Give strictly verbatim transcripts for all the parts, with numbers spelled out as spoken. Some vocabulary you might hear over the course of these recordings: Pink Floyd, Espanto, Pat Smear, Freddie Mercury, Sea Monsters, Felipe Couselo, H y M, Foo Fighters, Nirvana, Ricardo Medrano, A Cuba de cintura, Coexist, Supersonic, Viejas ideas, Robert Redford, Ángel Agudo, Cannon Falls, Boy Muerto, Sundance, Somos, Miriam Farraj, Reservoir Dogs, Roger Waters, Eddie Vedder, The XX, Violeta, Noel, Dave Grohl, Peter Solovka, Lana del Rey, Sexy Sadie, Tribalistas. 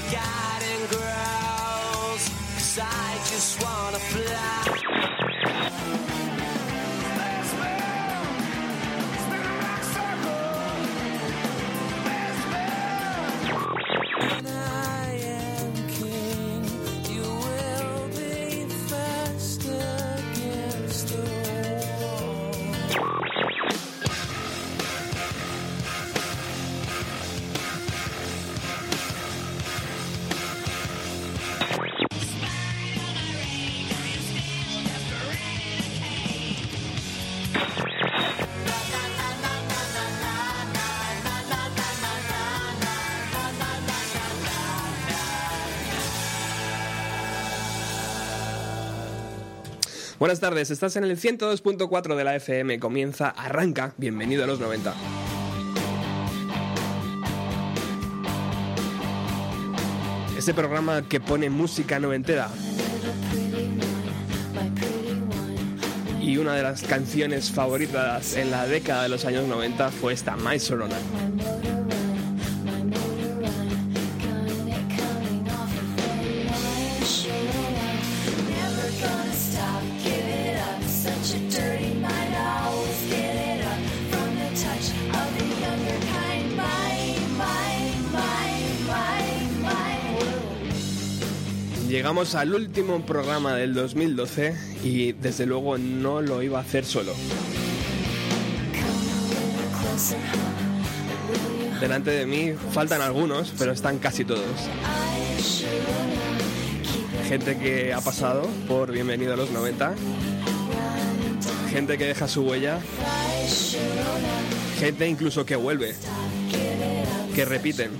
your garden grows, 'cause I just wanna fly. Buenas tardes, estás en el ciento dos punto cuatro de la F M, comienza, arranca, bienvenido a los noventa. Ese programa que pone música noventera. Y una de las canciones favoritas en la década de los años noventa fue esta, My Sharona. Llegamos al último programa del dos mil doce y desde luego no lo iba a hacer solo. Delante de mí faltan algunos, pero están casi todos. Gente que ha pasado por Bienvenido a los noventa, gente que deja su huella, gente incluso que vuelve, que repiten.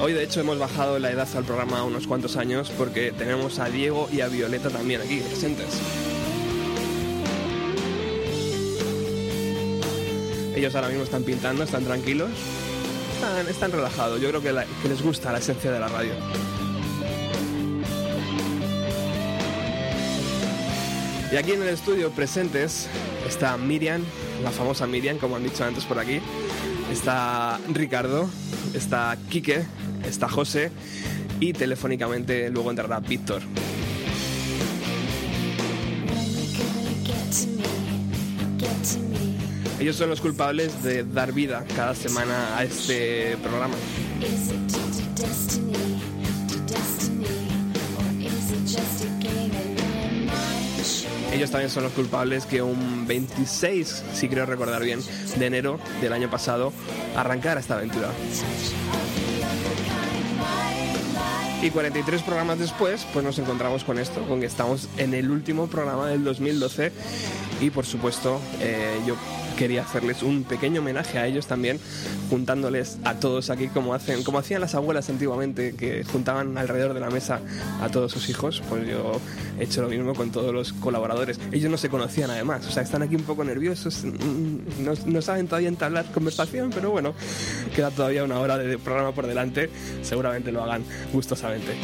Hoy de hecho hemos bajado la edad al programa unos cuantos años porque tenemos a Diego y a Violeta también aquí presentes. Ellos ahora mismo están pintando, están tranquilos, están, están relajados. Yo creo que, la, que les gusta la esencia de la radio. Y aquí en el estudio presentes está Miriam, la famosa Miriam, como han dicho antes por aquí. Está Ricardo, está Quique, está José y telefónicamente luego entrará Víctor. Ellos son los culpables de dar vida cada semana a este programa. Ellos también son los culpables que un veintiséis, si creo recordar bien, de enero del año pasado arrancara esta aventura. Y cuarenta y tres programas después, pues nos encontramos con esto, con que estamos en el último programa del dos mil doce y por supuesto eh, yo quería hacerles un pequeño homenaje a ellos también, juntándoles a todos aquí como hacen, como hacían las abuelas antiguamente, que juntaban alrededor de la mesa a todos sus hijos. Pues yo he hecho lo mismo con todos los colaboradores. Ellos no se conocían además, o sea, están aquí un poco nerviosos, no, no saben todavía entablar conversación, pero bueno, queda todavía una hora de programa por delante, seguramente lo hagan gustosamente.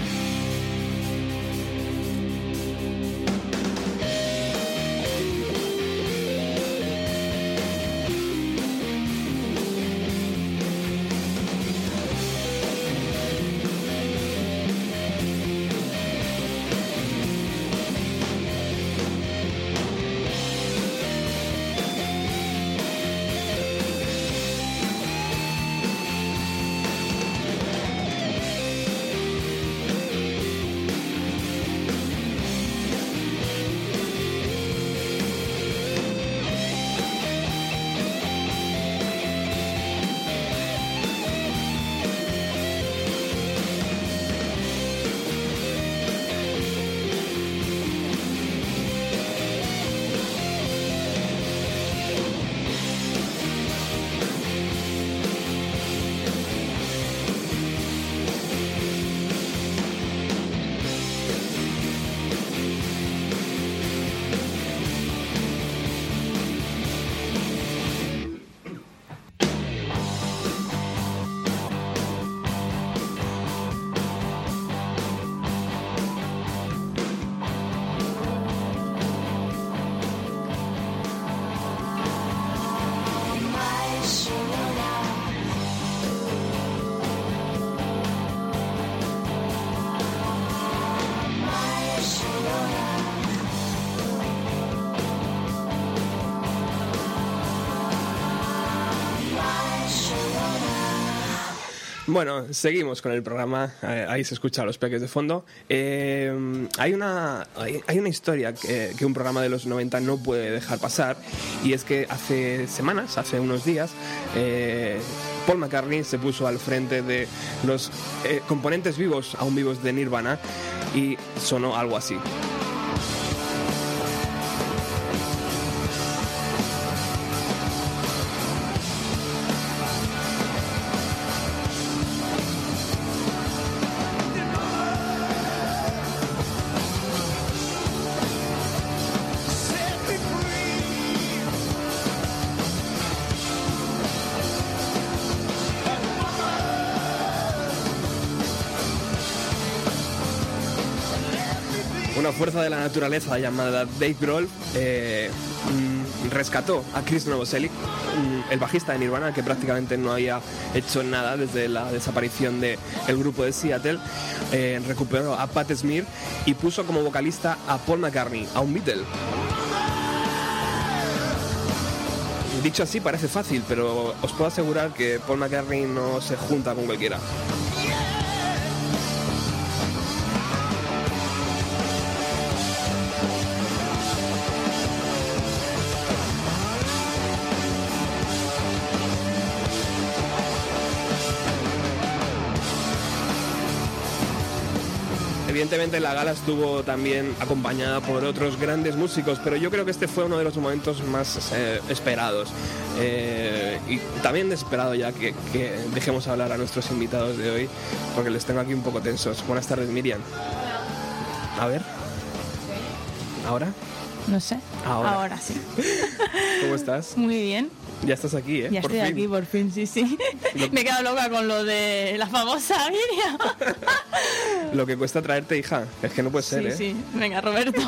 Bueno, seguimos con el programa. Ahí se escucha a los peques de fondo. Eh, hay una hay, hay una historia que, que un programa de los noventa no puede dejar pasar, y es que hace semanas, hace unos días, eh, Paul McCartney se puso al frente de los eh, componentes vivos, aún vivos, de Nirvana, y sonó algo así. Fuerza de la naturaleza llamada Dave Grohl eh, rescató a Chris Novoselic, el bajista de Nirvana, que prácticamente no había hecho nada desde la desaparición del grupo de Seattle. Eh, recuperó a Pat Smear y puso como vocalista a Paul McCartney, a un Beatle. Dicho así parece fácil, pero os puedo asegurar que Paul McCartney no se junta con cualquiera. Evidentemente la gala estuvo también acompañada por otros grandes músicos, pero yo creo que este fue uno de los momentos más eh, esperados eh, y también esperado ya que, que dejemos hablar a nuestros invitados de hoy, porque les tengo aquí un poco tensos. Buenas tardes, Miriam. A ver. ¿Ahora? No sé. Ahora, Ahora sí. ¿Cómo estás? Muy bien. Ya estás aquí, ¿eh? Ya por estoy fin. aquí, por fin, sí, sí. Lo... Me he quedado loca con lo de la famosa Miriam. Lo que cuesta traerte, hija. Es que no puede ser, sí, ¿eh? Sí, sí. Venga, Roberto.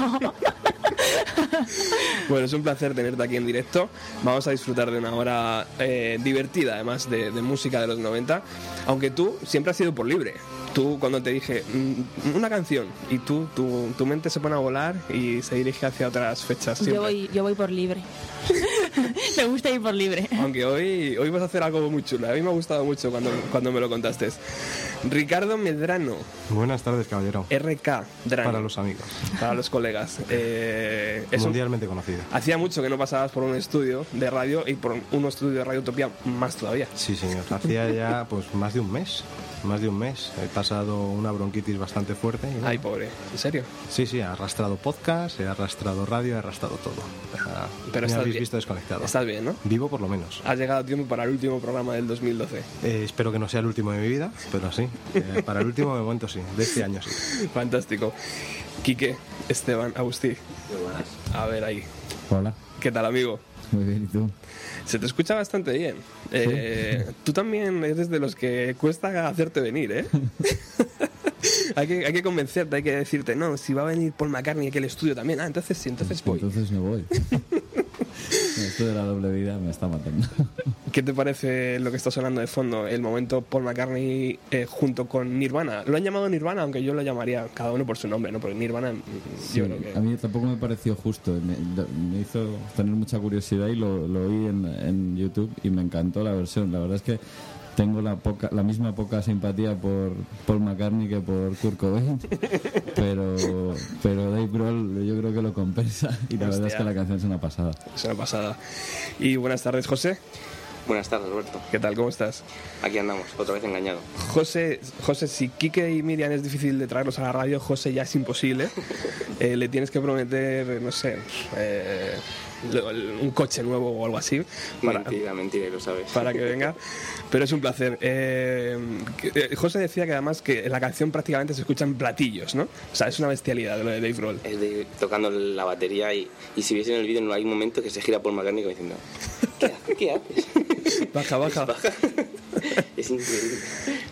Bueno, es un placer tenerte aquí en directo. Vamos a disfrutar de una hora eh, divertida, además, de, de música de los noventa. Aunque tú siempre has sido por libre. Tú, cuando te dije una canción, y tú, tú tu mente se pone a volar y se dirige hacia otras fechas siempre. Yo voy, yo voy por libre. Me gusta ir por libre. Aunque hoy, hoy vas a hacer algo muy chulo. A mí me ha gustado mucho cuando, cuando me lo contaste. Ricardo Medrano. Buenas tardes, caballero. R K Drano. Para los amigos. Para los colegas. Eh, es mundialmente un... conocido. Hacía mucho que no pasabas por un estudio de radio, y por un estudio de Radio Utopía más todavía. Sí, señor. Hacía ya pues más de un mes. Más de un mes. He pasado una bronquitis bastante fuerte. Y bueno. Ay, pobre. ¿En serio? Sí, sí. He arrastrado podcast, he arrastrado radio, he arrastrado todo. Ah, pero me habéis bien. visto desconectado. Estás bien, ¿no? Vivo, por lo menos. Has llegado a tiempo para el último programa del dos mil doce. Eh, espero que no sea el último de mi vida, pero sí. Eh, para el último de momento sí. De este año sí. Fantástico. Quique, Esteban, Agustí. Muy buenas. A ver ahí. Hola. ¿Qué tal, amigo? Muy bien, ¿y tú? Se te escucha bastante bien. Eh, ¿Sí? Tú también eres de los que cuesta hacerte venir, ¿eh? hay, que, hay que convencerte, hay que decirte, no, si va a venir Paul McCartney aquí al estudio también, ah, entonces sí, entonces voy. Entonces me voy. Esto de la doble vida me está matando. ¿Qué te parece lo que está sonando de fondo? El momento Paul McCartney eh, junto con Nirvana. Lo han llamado Nirvana, aunque yo lo llamaría cada uno por su nombre, ¿no? Porque Nirvana, sí, yo creo que... A mí tampoco me pareció justo. Me, me hizo tener mucha curiosidad y lo, lo oí en, en YouTube y me encantó la versión. La verdad es que tengo la poca, la misma poca simpatía por Paul McCartney que por Kurt Cobain, pero, pero Dave Grohl yo creo que lo compensa y la Hostia. verdad es que la canción es una pasada. Es una pasada. Y buenas tardes, José. Buenas tardes, Roberto. ¿Qué tal? ¿Cómo estás? Aquí andamos, otra vez engañado. José, José, si Quique y Miriam es difícil de traerlos a la radio, José ya es imposible. eh, le tienes que prometer, no sé, eh, un coche nuevo o algo así. Para, mentira, mentira, lo sabes. Para que venga. Pero es un placer. Eh, José decía que además que la canción prácticamente se escucha en platillos, ¿no? O sea, es una bestialidad lo de Dave Grohl. Es de, tocando la batería y, y si veis en el vídeo hay un momento que se gira Paul McCartney diciendo... ¿Qué, ¿Qué haces? Baja, baja. baja. Es increíble.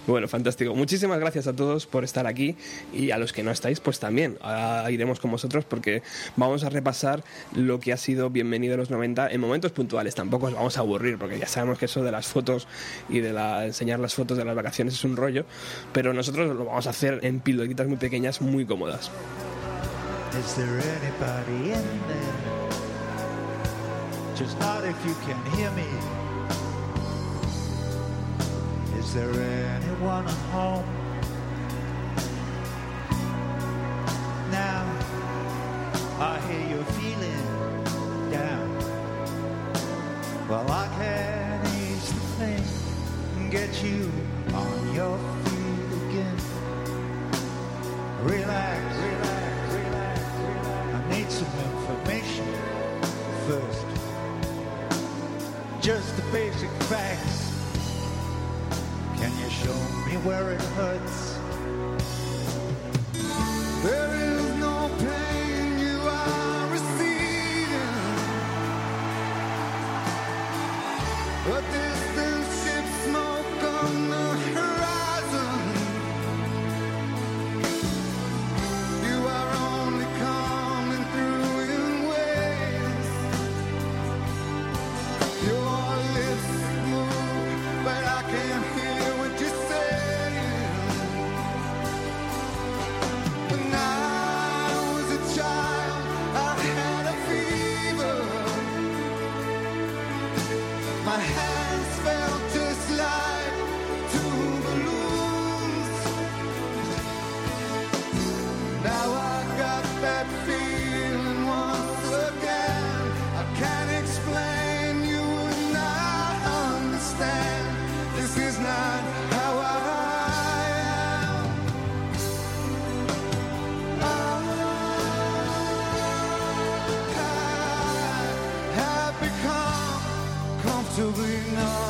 Bueno, fantástico. Muchísimas gracias a todos por estar aquí, y a los que no estáis, pues también. Ahora iremos con vosotros porque vamos a repasar lo que ha sido Bienvenido a los noventa en momentos puntuales. Tampoco os vamos a aburrir porque ya sabemos que eso de las fotos y de la, enseñar las fotos de las vacaciones es un rollo, pero nosotros lo vamos a hacer en pildoritas muy pequeñas, muy cómodas. Is there anybody in there? Just out if you can hear me. Is there anyone at home? Now I hear you're feeling down. Well, I can ease the pain and get you on your feet again. Relax, relax, relax, relax. I need some information first. Just the basic facts. Can you show me where it hurts? There is no pain you are receiving, but distant ship smoke on the horizon. You are only coming through in waves. Your lips move, but I can't hear. My hands felt just like two balloons. Now I got that feeling once again. I can't explain, you would not understand. This is not how I am. I have become comfortably numb.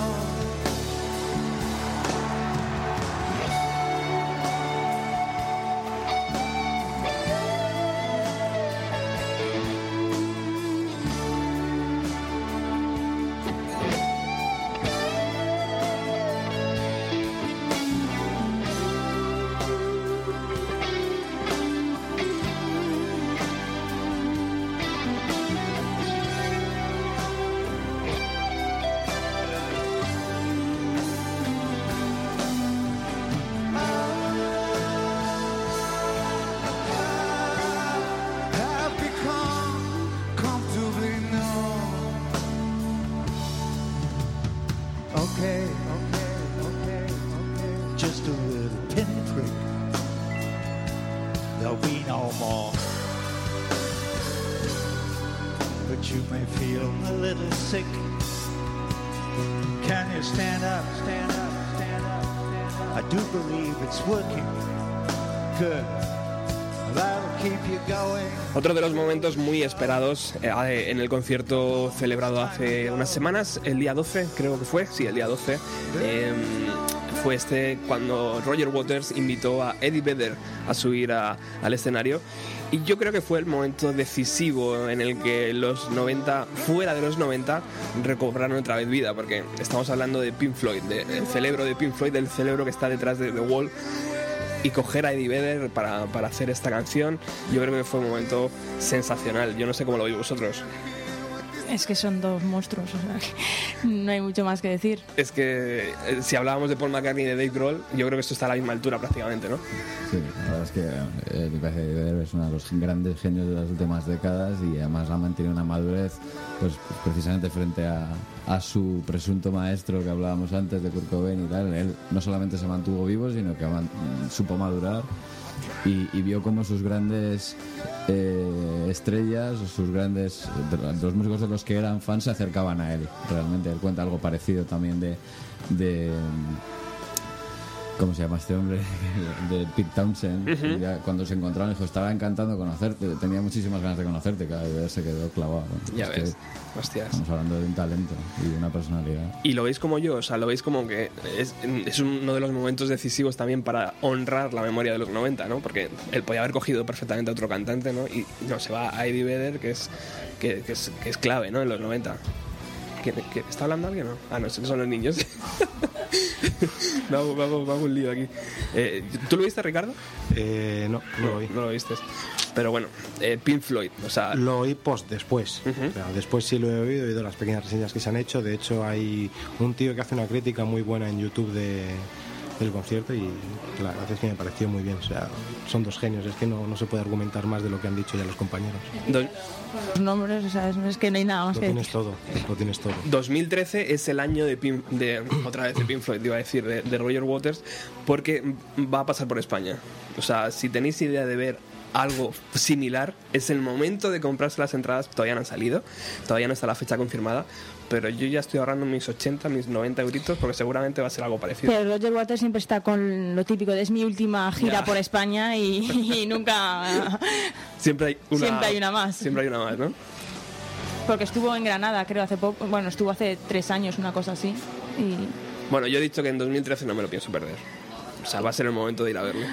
Otro de los momentos muy esperados eh, en el concierto celebrado hace unas semanas, el día doce creo que fue, sí, el día doce, eh, fue este cuando Roger Waters invitó a Eddie Vedder a subir a, al escenario. Y yo creo que fue el momento decisivo en el que los noventa, fuera de los noventa, recobraron otra vez vida, porque estamos hablando de Pink Floyd, de, del cerebro de Pink Floyd, del cerebro que está detrás de The Wall, y coger a Eddie Vedder para, para hacer esta canción, yo creo que fue un momento sensacional. Yo no sé cómo lo veis vosotros. Es que son dos monstruos, o sea, no hay mucho más que decir. Es que si hablábamos de Paul McCartney y de Dave Grohl, yo creo que esto está a la misma altura prácticamente, ¿no? Sí, la verdad es que eh, me parece que Vedder es uno de los grandes genios de las últimas décadas y además ha mantenido una madurez, pues precisamente frente a, a su presunto maestro que hablábamos antes de Kurt Cobain y tal. Él no solamente se mantuvo vivo, sino que man, supo madurar. Y, y vio como sus grandes eh, estrellas, sus grandes, los músicos de los que eran fans se acercaban a él. Realmente él cuenta algo parecido también de, de ¿cómo se llama este hombre? De Pete Townshend. Uh-huh. Ya cuando se encontraron dijo, estaba encantado de conocerte, tenía muchísimas ganas de conocerte, cada vez se quedó clavado. Ya es ves, que, hostias. Estamos hablando de un talento y de una personalidad. Y lo veis como yo, o sea, lo veis como que es, es uno de los momentos decisivos también para honrar la memoria de los noventa, ¿no? Porque él podía haber cogido perfectamente a otro cantante, ¿no? Y no, se va a Eddie Vedder, que es, que, que es, que es clave, ¿no? En los noventa. ¿Qué, qué, ¿Está hablando alguien o no? Ah, no, son los niños. Vamos, vamos, vamos un lío aquí. Eh, ¿Tú lo viste, Ricardo? Eh, no, no lo vi. No, no lo viste. Pero bueno, eh, Pink Floyd, o sea... Lo oí post, después. Uh-huh. O sea, después sí lo he oído, he oído las pequeñas reseñas que se han hecho. De hecho, hay un tío que hace una crítica muy buena en YouTube de... del concierto, y la verdad es que me pareció muy bien. O sea, son dos genios, es que no, no se puede argumentar más de lo que han dicho ya los compañeros. Do- los nombres, o sea, es que no hay nada más lo que tienes decir. Todo, lo tienes todo. dos mil trece es el año de, Pim, de otra vez de Pink Floyd, iba a decir, de, de Roger Waters, porque va a pasar por España. O sea, si tenéis idea de ver algo similar, es el momento de comprarse las entradas. Todavía no han salido, todavía no está la fecha confirmada, pero yo ya estoy ahorrando mis ochenta, mis noventa euritos, porque seguramente va a ser algo parecido. Pero Roger Waters siempre está con lo típico de: es mi última gira ya. por España y, y nunca... siempre hay una, siempre hay una más. Siempre hay una más, ¿no? Porque estuvo en Granada, creo, hace poco. Bueno, estuvo hace tres años, una cosa así. Y... bueno, yo he dicho que en dos mil trece no me lo pienso perder. O sea, va a ser el momento de ir a verlo.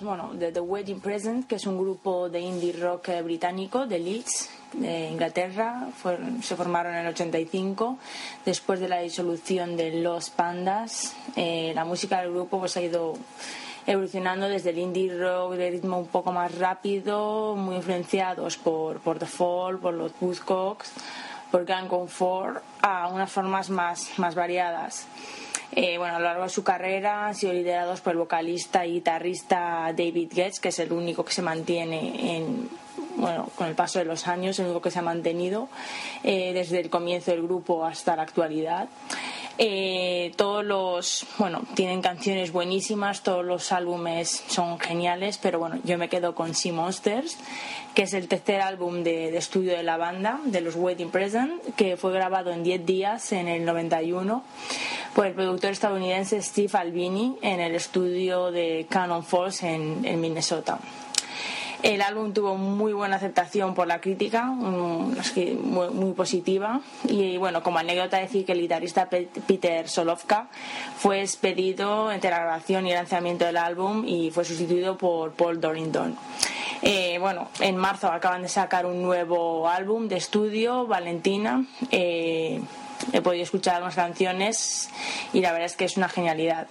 Bueno, de The Wedding Present, que es un grupo de indie rock británico de Leeds, de Inglaterra. Fue, se formaron en el ochenta y cinco, después de la disolución de Los Pandas. Eh, la música del grupo pues ha ido evolucionando desde el indie rock de ritmo un poco más rápido, muy influenciados por, por The Fall, por los Buzzcocks, por Gang on Four, a unas formas más, más variadas. Eh, bueno, a lo largo de su carrera han sido liderados por el vocalista y guitarrista David Goetz, que es el único que se mantiene en, bueno, con el paso de los años, el único que se ha mantenido eh, desde el comienzo del grupo hasta la actualidad. Eh, todos los, bueno, tienen canciones buenísimas, todos los álbumes son geniales, pero bueno, yo me quedo con Sea Monsters, que es el tercer álbum de, de estudio de la banda, de los Wedding Present, que fue grabado en diez días en el noventa y uno por el productor estadounidense Steve Albini en el estudio de Cannon Falls en, en Minnesota. El álbum tuvo muy buena aceptación por la crítica, muy, muy positiva. Y bueno, como anécdota decir que el guitarrista Peter Solovka fue despedido entre la grabación y el lanzamiento del álbum y fue sustituido por Paul Dorrington. Eh, bueno, en marzo acaban de sacar un nuevo álbum de estudio, Valentina. Eh, he podido escuchar algunas canciones y la verdad es que es una genialidad.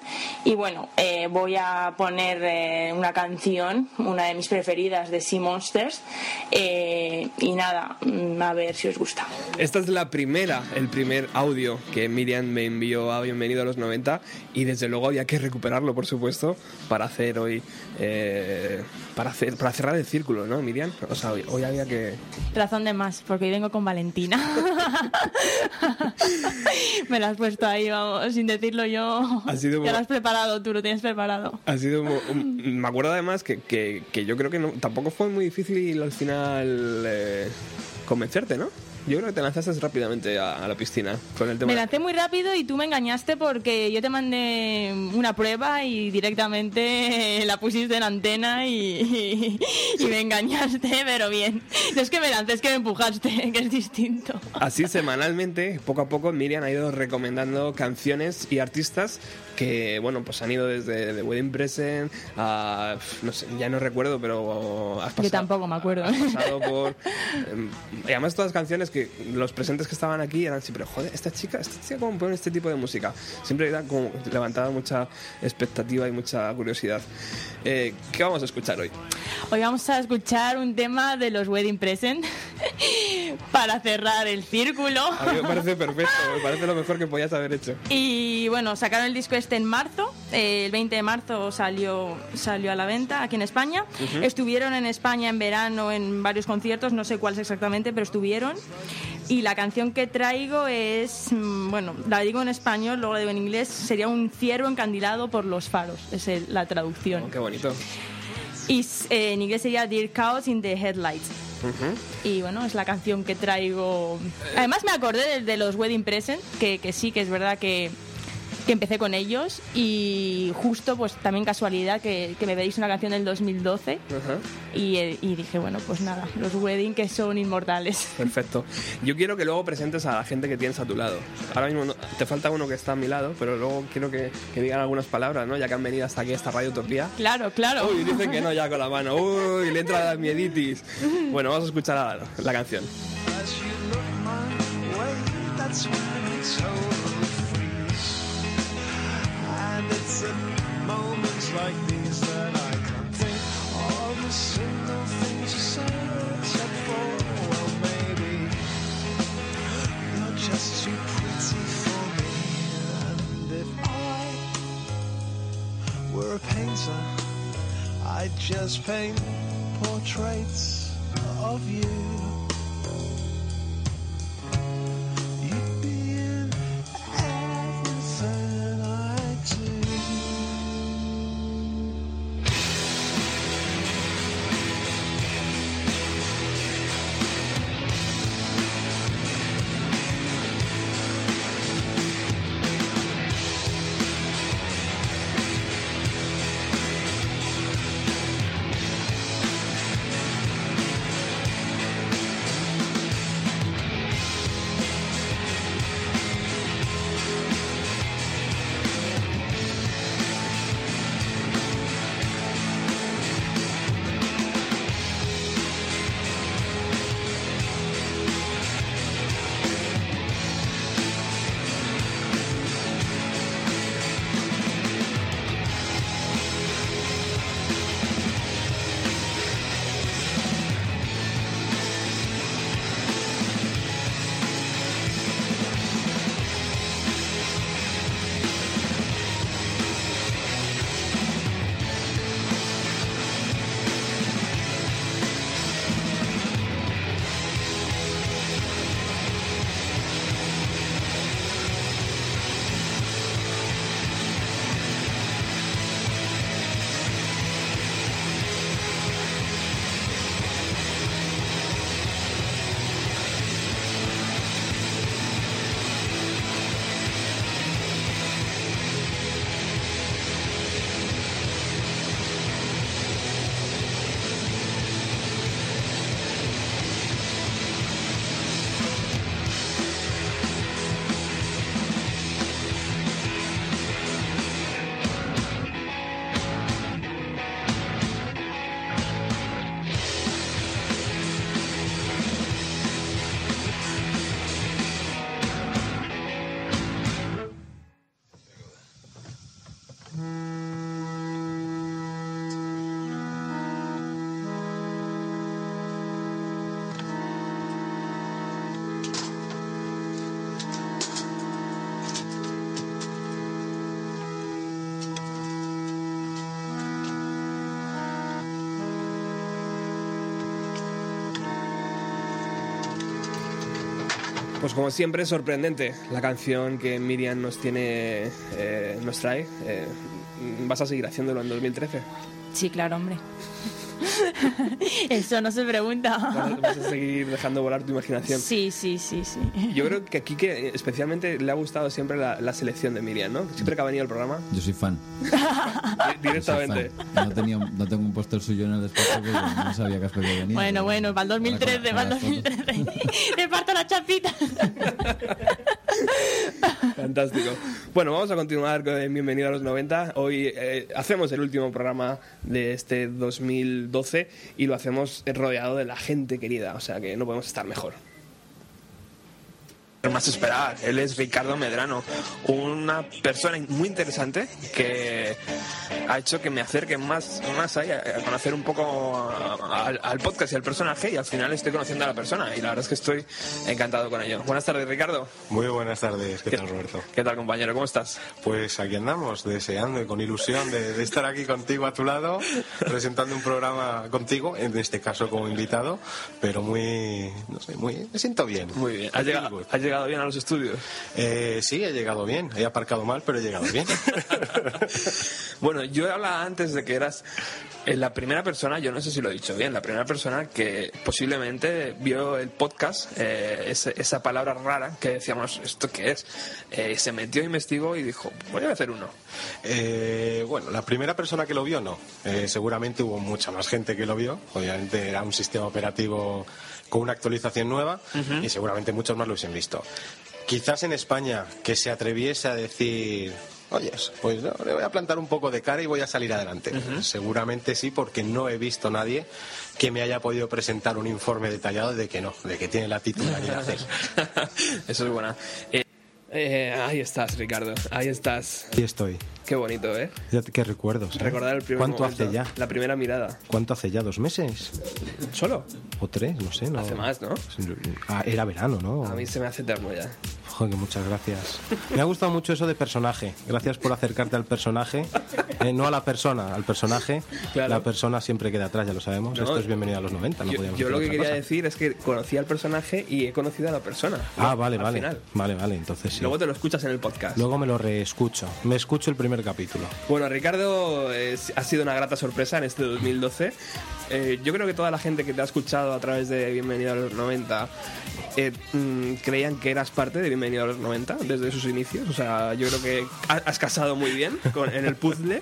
Y bueno, eh, voy a poner eh, una canción, una de mis preferidas de Sea Monsters, eh, y nada, a ver si os gusta. Esta es la primera, el primer audio que Miriam me envió a Bienvenido a los noventa, y desde luego había que recuperarlo, por supuesto, para hacer hoy eh, para, hacer, para cerrar el círculo, ¿no, Miriam? O sea, hoy, hoy había que... Razón de más, porque hoy vengo con Valentina. Me la has puesto ahí, vamos, sin decirlo yo. Ha sido, te lo has preparado, tú lo tienes preparado. Ha sido, me acuerdo además que, que, que yo creo que no, tampoco fue muy difícil al final eh, convencerte, ¿no? Yo creo que te lanzaste rápidamente a, a la piscina con el tema. Me lancé muy rápido y tú me engañaste, porque yo te mandé una prueba y directamente la pusiste en antena y, y, y me engañaste, pero bien. No es que me lancé, es que me empujaste, que es distinto. Así, semanalmente, poco a poco, Miriam ha ido recomendando canciones y artistas que, bueno, pues han ido desde The Wedding Present a... no sé, ya no recuerdo, pero... Has pasado, yo tampoco me acuerdo. Has pasado por... Y además todas las canciones que los presentes que estaban aquí eran siempre: joder, esta chica, esta chica cómo pone este tipo de música. Siempre era como levantada mucha expectativa y mucha curiosidad. Eh, ¿Qué vamos a escuchar hoy? Hoy vamos a escuchar un tema de los Wedding Present para cerrar el círculo. A mí me parece perfecto, me parece lo mejor que podías haber hecho. Y bueno, sacaron el disco este en marzo, eh, el veinte de marzo salió, salió a la venta aquí en España. Uh-huh. Estuvieron en España en verano en varios conciertos, no sé cuáles exactamente, pero estuvieron. Y la canción que traigo es, bueno, la digo en español, luego la digo en inglés, sería Un ciervo encandilado por los faros, es la traducción. Oh, qué bonito. y eh, en inglés sería Dear Chaos in the Headlights. Uh-huh. Y bueno, es la canción que traigo. Además me acordé de, de los Wedding Present, que, que sí, que es verdad que, que empecé con ellos. Y justo, pues también casualidad, que, que me pedís una canción del dos mil doce. Uh-huh. y, y dije, bueno, pues nada, los Wedding, que son inmortales. Perfecto. Yo quiero que luego presentes a la gente que tienes a tu lado. Ahora mismo no, te falta uno que está a mi lado, pero luego quiero que, que digan algunas palabras, ¿no? Ya que han venido hasta aquí, esta Radio Utopía. Claro, claro. Uy, dicen que no ya con la mano. Uy, le entra la mieditis. Bueno, vamos a escuchar la, la canción. And it's at moments like these that I can't think all the single things you said except for, well, maybe you're just too pretty for me. And if I were a painter, I'd just paint portraits of you. You'd be in everything I do. Pues como siempre, sorprendente la canción que Miriam nos tiene, eh, nos trae. Eh, ¿Vas a seguir haciéndolo en dos mil trece? Sí, claro, hombre. Eso no se pregunta. ¿Vas a seguir dejando volar tu imaginación? Sí, sí, sí, sí. Yo creo que aquí que especialmente le ha gustado siempre la, la selección de Miriam, ¿no? Siempre que ha venido al programa. Yo soy fan. Directamente. Soy fan. No, tenía, no tengo un póster suyo en el despacho que no sabía que has podido venir. Bueno, bueno, para el dos mil trece, para el dos mil trece. Le parto la chapita. Fantástico. Bueno, vamos a continuar con Bienvenido a los noventa. Hoy eh, hacemos el último programa de este dos mil doce y lo hacemos rodeado de la gente querida, o sea que no podemos estar mejor. Más esperar, él es Ricardo Medrano, una persona muy interesante que ha hecho que me acerque más, más ahí a, a conocer un poco al, al podcast y al personaje, y al final estoy conociendo a la persona y la verdad es que estoy encantado con ello. Buenas tardes, Ricardo. Muy buenas tardes, ¿qué, ¿Qué tal, Roberto? ¿Qué tal, compañero? ¿Cómo estás? Pues aquí andamos, deseando y con ilusión de, de estar aquí contigo a tu lado, presentando un programa contigo, en este caso como invitado, pero muy, no sé, muy, me siento bien. Muy bien, ha llegado. llegado bien a los estudios? Eh, sí, he llegado bien. He aparcado mal, pero he llegado bien. Bueno, yo hablaba antes de que eras la primera persona, yo no sé si lo he dicho bien, la primera persona que posiblemente vio el podcast, eh, ese, esa palabra rara que decíamos, ¿esto qué es? Eh, se metió, investigó y dijo, voy a hacer uno. Eh, bueno, la primera persona que lo vio, no. Eh, seguramente hubo mucha más gente que lo vio. Obviamente era un sistema operativo con una actualización nueva, uh-huh, y seguramente muchos más lo hubiesen visto. Quizás en España que se atreviese a decir, oye, pues no, le voy a plantar un poco de cara y voy a salir adelante. Uh-huh. Seguramente sí, porque no he visto a nadie que me haya podido presentar un informe detallado de que no, de que tiene la titularidad. Eso es buena. Eh, eh, ahí estás, Ricardo, ahí estás. Ahí estoy. Qué bonito, ¿eh? Ya, qué recuerdos. ¿Eh? Recordar el primer ¿Cuánto momento, hace ya? La primera mirada. ¿Cuánto hace ya? ¿Dos meses? ¿Solo? ¿O tres? No sé. No... Hace más, ¿no? Ah, era verano, ¿no? A mí se me hace eterno ya. Joder, muchas gracias. Me ha gustado mucho eso de personaje. Gracias por acercarte al personaje. Eh, no a la persona, al personaje. Claro. La persona siempre queda atrás, ya lo sabemos. No, esto es Bienvenido a los noventa. No, yo yo lo que quería cosa. decir es que conocí al personaje y he conocido a la persona. Ah, vale, al vale. Final. Vale, vale, entonces sí. Luego te lo escuchas en el podcast. Luego me lo reescucho. Me escucho el primer capítulo. Bueno, Ricardo, eh, ha sido una grata sorpresa en este dos mil doce. Eh, yo creo que toda la gente que te ha escuchado a través de Bienvenido a los noventa eh, mm, creían que eras parte de Bienvenido a los noventa desde sus inicios. O sea, yo creo que has casado muy bien con, en el puzzle.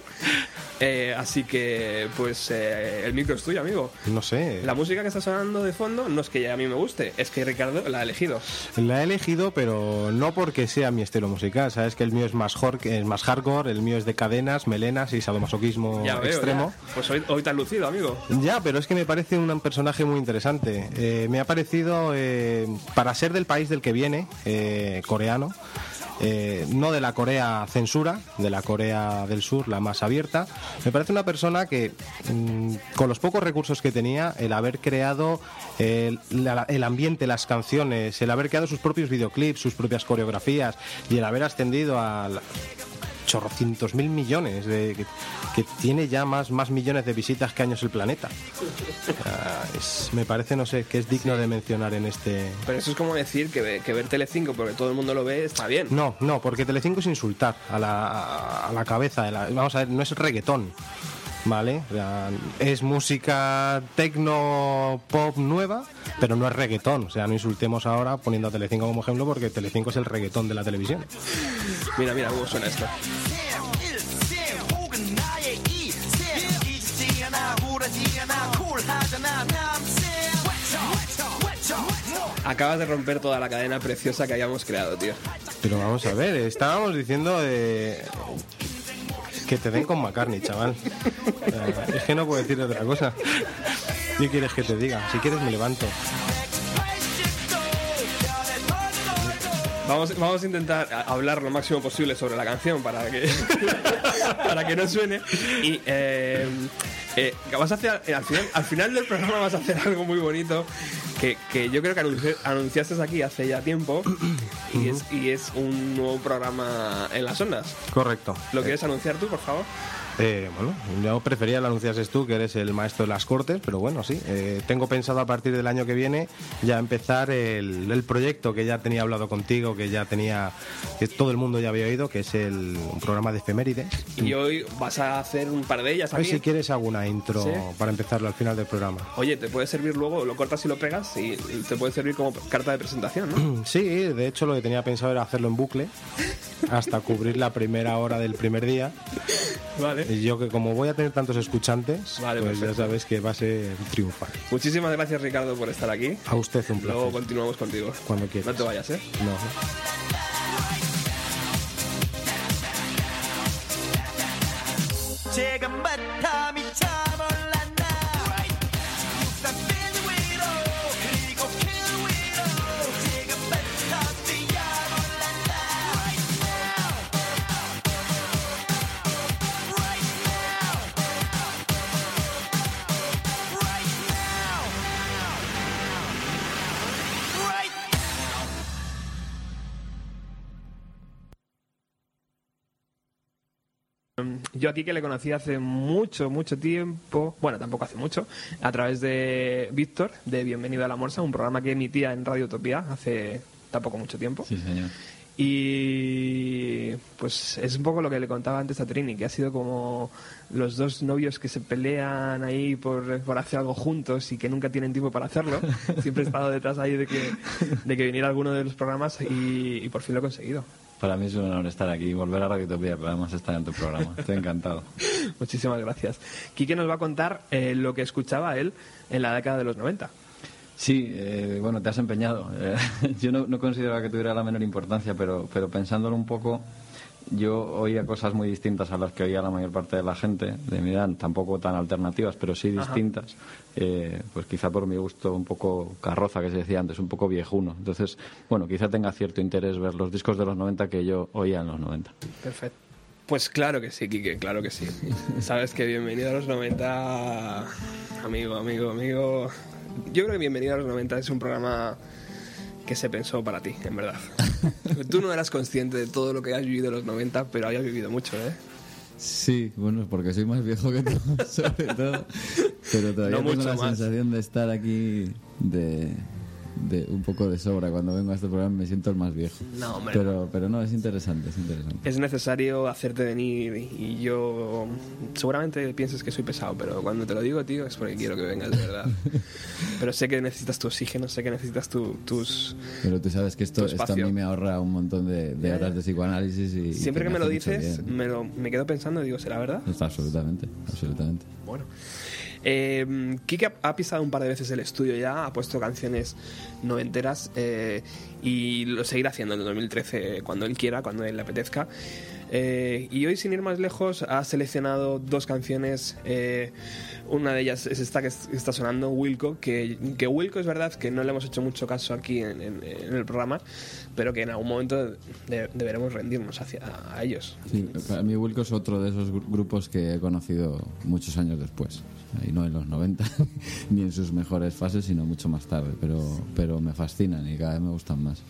Eh, así que, pues, eh, el micro es tuyo, amigo. No sé. La música que está sonando de fondo no es que ya a mí me guste, es que Ricardo la ha elegido. La he elegido, pero no porque sea mi estilo musical. Sabes que el mío es más, hor- es más hardcore, el mío es de cadenas, melenas y sadomasoquismo ya veo, extremo. Ya. Pues hoy, hoy te has lucido, amigo. Ya, pero es que me parece un personaje muy interesante. Eh, me ha parecido, eh, para ser del país del que viene, eh, coreano, Eh, no de la Corea censura, de la Corea del Sur, la más abierta. Me parece una persona que mmm, con los pocos recursos que tenía, el haber creado eh, la, el ambiente, las canciones, el haber creado sus propios videoclips, sus propias coreografías y el haber ascendido a la... chorrocientos mil millones de, que, que tiene ya más, más millones de visitas que años el planeta. Uh, es, me parece, no sé, que es digno sí. de mencionar en este... Pero eso es como decir que, que ver Telecinco porque todo el mundo lo ve está bien. No, no, porque Telecinco es insultar a la, a, a la cabeza. De la, vamos a ver, no es reggaetón, ¿vale? Es música tecno pop nueva, pero no es reggaetón. O sea, no insultemos ahora poniendo a Telecinco como ejemplo, porque Telecinco es el reggaetón de la televisión. Mira, mira cómo suena esto. Acabas de romper toda la cadena preciosa que habíamos creado, tío. Pero vamos a ver, estábamos diciendo de... Que te den con McCartney, chaval. Uh, es que no puedo decir otra cosa. ¿Qué quieres que te diga? Si quieres me levanto. Vamos, vamos a intentar hablar lo máximo posible sobre la canción para que, para que no suene. Y eh, eh, vas a hacer, al, final, al final del programa vas a hacer algo muy bonito que, que yo creo que anunci, anunciaste aquí hace ya tiempo. Y, uh-huh. es, y es un nuevo programa en las ondas. Correcto. ¿Lo quieres eh. anunciar tú, por favor? Eh, bueno, yo prefería lo anunciases tú, que eres el maestro de las cortes, pero bueno, sí. Eh, tengo pensado a partir del año que viene ya empezar el, el proyecto que ya tenía hablado contigo, que ya tenía, que todo el mundo ya había oído, que es el un programa de efemérides. Y hoy vas a hacer un par de ellas. A ver si quieres hago una intro ¿Sí? para empezarlo al final del programa. Oye, te puede servir luego, lo cortas y lo pegas y te puede servir como carta de presentación, ¿no? Sí, de hecho lo que tenía pensado era hacerlo en bucle hasta cubrir la primera hora del primer día. Vale. Y yo que como voy a tener tantos escuchantes, vale, pues perfecto. Ya sabes que va a ser triunfal. Muchísimas gracias, Ricardo, por estar aquí. A usted un placer. Luego continuamos contigo. Cuando quieras. No te vayas, ¿eh? No. Yo aquí que le conocí hace mucho, mucho tiempo, bueno, tampoco hace mucho, a través de Víctor, de Bienvenido a la Morsa, un programa que emitía en Radio Utopía hace tampoco mucho tiempo. Sí, señor. Y pues es un poco lo que le contaba antes a Trini, que ha sido como los dos novios que se pelean ahí por, por hacer algo juntos y que nunca tienen tiempo para hacerlo. Siempre he estado detrás ahí de que, de que viniera alguno de los programas y, y por fin lo he conseguido. Para mí es un honor estar aquí y volver a Radiotopía, pero además estar en tu programa. Estoy encantado. Muchísimas gracias. Quique nos va a contar eh, lo que escuchaba él en la década de los noventa. Sí, eh, bueno, te has empeñado. Eh, yo no, no consideraba que tuviera la menor importancia, pero, pero pensándolo un poco, yo oía cosas muy distintas a las que oía la mayor parte de la gente de mi edad, tampoco tan alternativas, pero sí distintas. Eh, pues quizá por mi gusto un poco carroza, que se decía antes, un poco viejuno. Entonces, bueno, quizá tenga cierto interés ver los discos de los noventa que yo oía en los noventa. Perfecto. Pues claro que sí, Quique, claro que sí. Sabes que bienvenido a los noventa, amigo, amigo, amigo. Yo creo que Bienvenido a los noventa es un programa que se pensó para ti, en verdad. Tú no eras consciente de todo lo que has vivido en los noventa, pero habías vivido mucho, ¿eh? Sí, bueno, porque soy más viejo que tú, sobre todo. Pero todavía no tengo la más. sensación de estar aquí de, de un poco de sobra. Cuando vengo a este programa me siento el más viejo. No, hombre. Pero, pero no, es interesante, es interesante. Es necesario hacerte venir y yo... Seguramente pienses que soy pesado, pero cuando te lo digo, tío, es porque quiero que vengas, de verdad. Pero sé que necesitas tu oxígeno, sé que necesitas tu, tus... Pero tú sabes que esto, esto a mí me ahorra un montón de, de horas de psicoanálisis y... Siempre que me lo dices, me, lo, me quedo pensando y digo, ¿será verdad? Está, absolutamente, absolutamente. Bueno... Eh, Quique ha pisado un par de veces el estudio ya, ha puesto canciones noventeras eh, y lo seguirá haciendo en el dos mil trece cuando él quiera, cuando él le apetezca. Eh, y hoy, sin ir más lejos, ha seleccionado dos canciones. Eh, una de ellas es esta que está sonando, Wilco, que, que Wilco es verdad que no le hemos hecho mucho caso aquí en, en, en el programa, pero que en algún momento de, deberemos rendirnos hacia a ellos. Sí, para mí Wilco es otro de esos grupos que he conocido muchos años después, y no en los noventa ni en sus mejores fases, sino mucho más tarde, pero, pero me fascinan y cada vez me gustan más.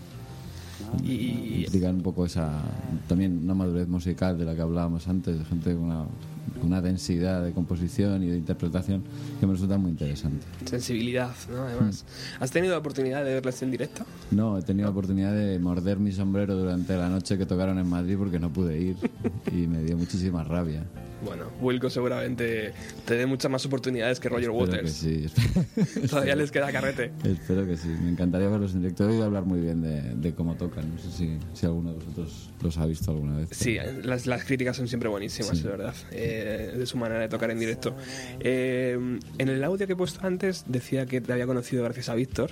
Y explicar un poco esa también una madurez musical de la que hablábamos antes, de gente con una, una densidad de composición y de interpretación que me resulta muy interesante. Sensibilidad, ¿no? Además, ¿has tenido la oportunidad de verles en directo? No, he tenido la oportunidad de morder mi sombrero durante la noche que tocaron en Madrid porque no pude ir y me dio muchísima rabia. Bueno, Wilco seguramente te dé muchas más oportunidades que Roger Waters. Espero que sí. Todavía les queda carrete. Espero que sí. Me encantaría verlos en directo. He oído hablar muy bien de, de cómo tocan. No sé si, si alguno de vosotros los ha visto alguna vez. Pero... Sí, las, las críticas son siempre buenísimas, sí. Es verdad. Eh, de su manera de tocar en directo. Eh, en el audio que he puesto antes decía que te había conocido gracias a Víctor.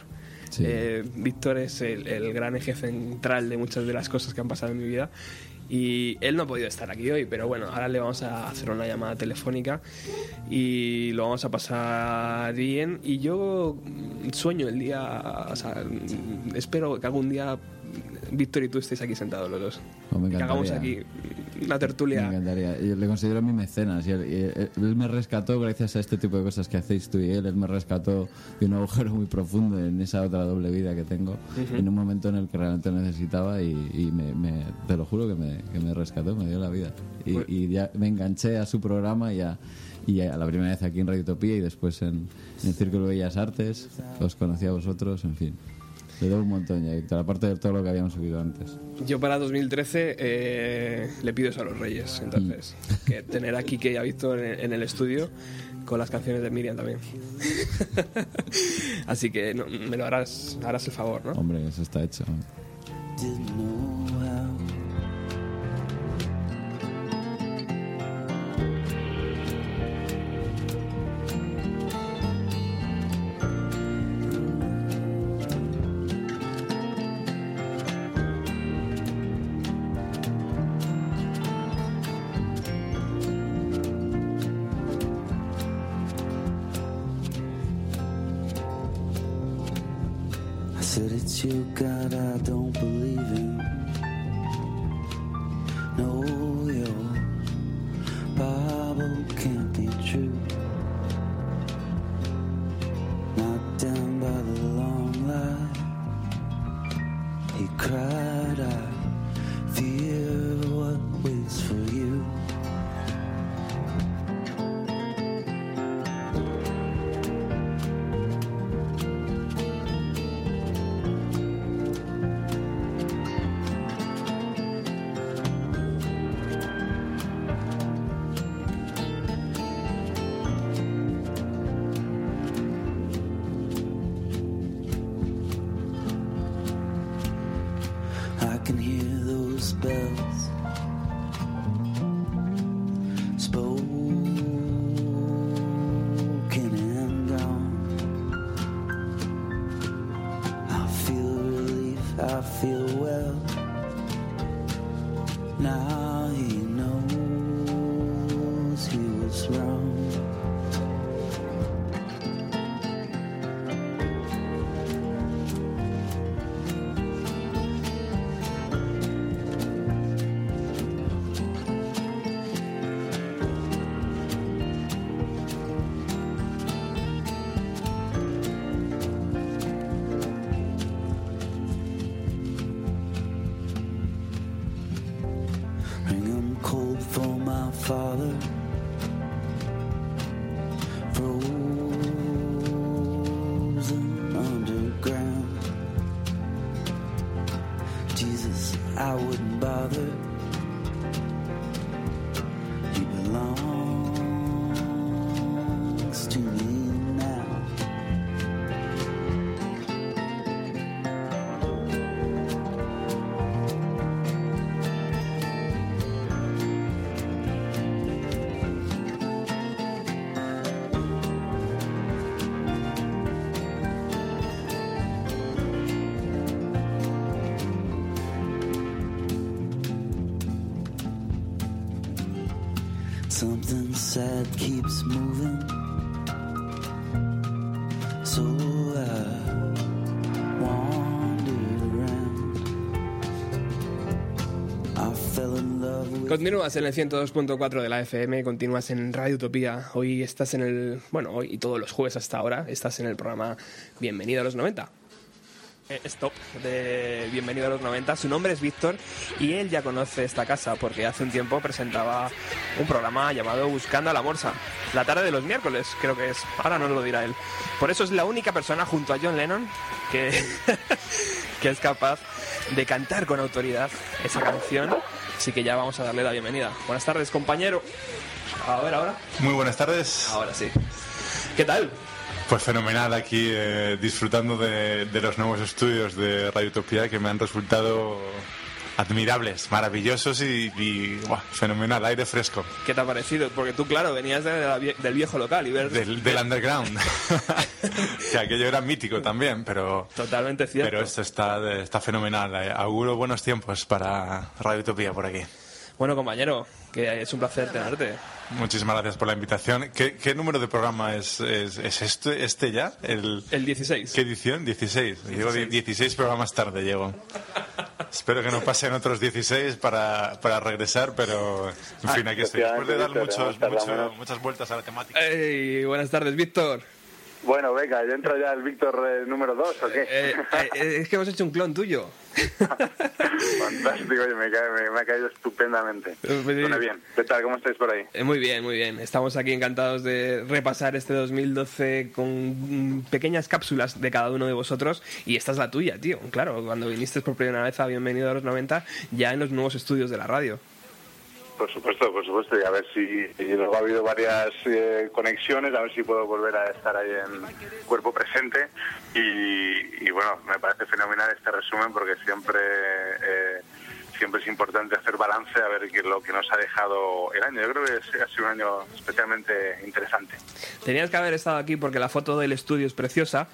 Sí. Eh, Víctor es el, el gran eje central de muchas de las cosas que han pasado en mi vida. Y él no ha podido estar aquí hoy, pero bueno, ahora le vamos a hacer una llamada telefónica y lo vamos a pasar bien. Y yo sueño el día, o sea, espero que algún día Víctor y tú estéis aquí sentados los dos. Oh, me encantaría. Que hagamos aquí una tertulia. Me encantaría. Yo le considero mi mecenas. Y él, y él, él me rescató gracias a este tipo de cosas que hacéis tú y él. Él me rescató de un agujero muy profundo en esa otra doble vida que tengo. Uh-huh. En un momento en el que realmente necesitaba y, y me, me, te lo juro que me, que me rescató, me dio la vida. Y, bueno. y ya me enganché a su programa y a... Y a la primera vez aquí en Radiotopía y después en, en el Círculo de Bellas Artes, os conocí a vosotros, en fin. Le doy un montón ya, Víctor, aparte de todo lo que habíamos subido antes. Yo para dos mil trece eh, le pido eso a los Reyes, entonces. Mm. Que tener a Quique y a Víctor en, en el estudio con las canciones de Miriam también. Así que no, me lo harás, harás el favor, ¿no? Hombre, eso está hecho. feel well. Now he knows he was wrong. Something sad keeps moving, so I wander around. I fell in love with... Continúas en el ciento dos punto cuatro de la F M, continúas en Radio Utopía. Hoy estás en el... bueno, hoy y todos los jueves hasta ahora estás en el programa Bienvenido a los noventa. Eh, stop, de Bienvenido a los noventa. Su nombre es Víctor y él ya conoce esta casa porque hace un tiempo presentaba un programa llamado Buscando a la Morsa, la tarde de los miércoles, creo que es. Ahora nos lo dirá él. Por eso es la única persona junto a John Lennon que, que es capaz de cantar con autoridad esa canción. Así que ya vamos a darle la bienvenida. Buenas tardes, compañero. A ver, ahora. Muy buenas tardes. Ahora sí. ¿Qué tal? Pues fenomenal, aquí eh, disfrutando de, de los nuevos estudios de Radio Utopía que me han resultado admirables, maravillosos y, y wow, fenomenal, aire fresco. ¿Qué te ha parecido? Porque tú, claro, venías de la, del viejo local y ver... Del, del underground. Que aquello era mítico también, pero... Totalmente cierto. Pero esto está, está fenomenal. Auguro buenos tiempos para Radio Utopía por aquí. Bueno, compañero, que es un placer tenerte. Muchísimas gracias por la invitación. ¿Qué, qué número de programa es, es, es este, este ya? El, el dieciséis. ¿Qué edición? dieciséis. Llego dieciséis programas tarde, llego. Espero que no pasen otros dieciséis para, para regresar, pero en fin, aquí estoy. Después de dar muchos, mucho, muchas vueltas a la temática. Hey, buenas tardes, Víctor. Bueno, venga, ¿yo entro ya el Víctor eh, número dos o qué? Eh, eh, es que hemos hecho un clon tuyo. Fantástico, me, cae, me ha caído estupendamente. Bueno, bien, ¿qué tal? ¿Cómo estáis por ahí? Eh, muy bien, muy bien. Estamos aquí encantados de repasar este dos mil doce con pequeñas cápsulas de cada uno de vosotros. Y esta es la tuya, tío. Claro, cuando viniste por primera vez a Bienvenido a los noventa, ya en los nuevos estudios de la radio. Por supuesto, por supuesto, y a ver si luego ha habido varias eh, conexiones, a ver si puedo volver a estar ahí en cuerpo presente y, y bueno, me parece fenomenal este resumen porque siempre eh, siempre es importante hacer balance a ver qué es lo que nos ha dejado el año. Yo creo que ha sido un año especialmente interesante. Tenías que haber estado aquí porque la foto del estudio es preciosa,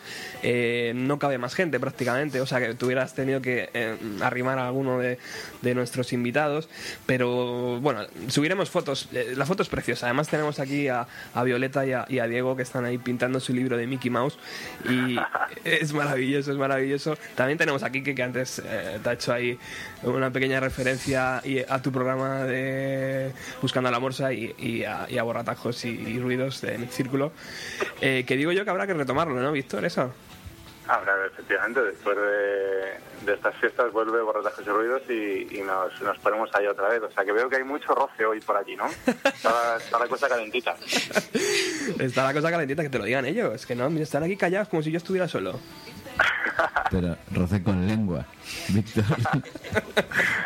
eh, no cabe más gente prácticamente, o sea que tuvieras tenido que eh, arrimar a alguno de, de nuestros invitados, pero bueno, subiremos fotos, eh, la foto es preciosa. Además tenemos aquí a, a Violeta y a, y a Diego que están ahí pintando su libro de Mickey Mouse y es maravilloso, es maravilloso. También tenemos aquí que, que antes eh, te ha hecho ahí una pequeña referencia a tu programa de Buscando a la Morsa y, y, a, y a borratajos y, y ruidos en el círculo, eh, que digo yo que habrá que retomarlo, ¿no, Víctor? Eso habrá, efectivamente, después de, de estas fiestas vuelve borratajos y ruidos y, y nos, nos ponemos ahí otra vez, o sea que veo que hay mucho roce hoy por aquí, ¿no? Está, está la cosa calentita. Está la cosa calentita, que te lo digan ellos, que no, están aquí callados como si yo estuviera solo. Pero roce con lengua, Víctor.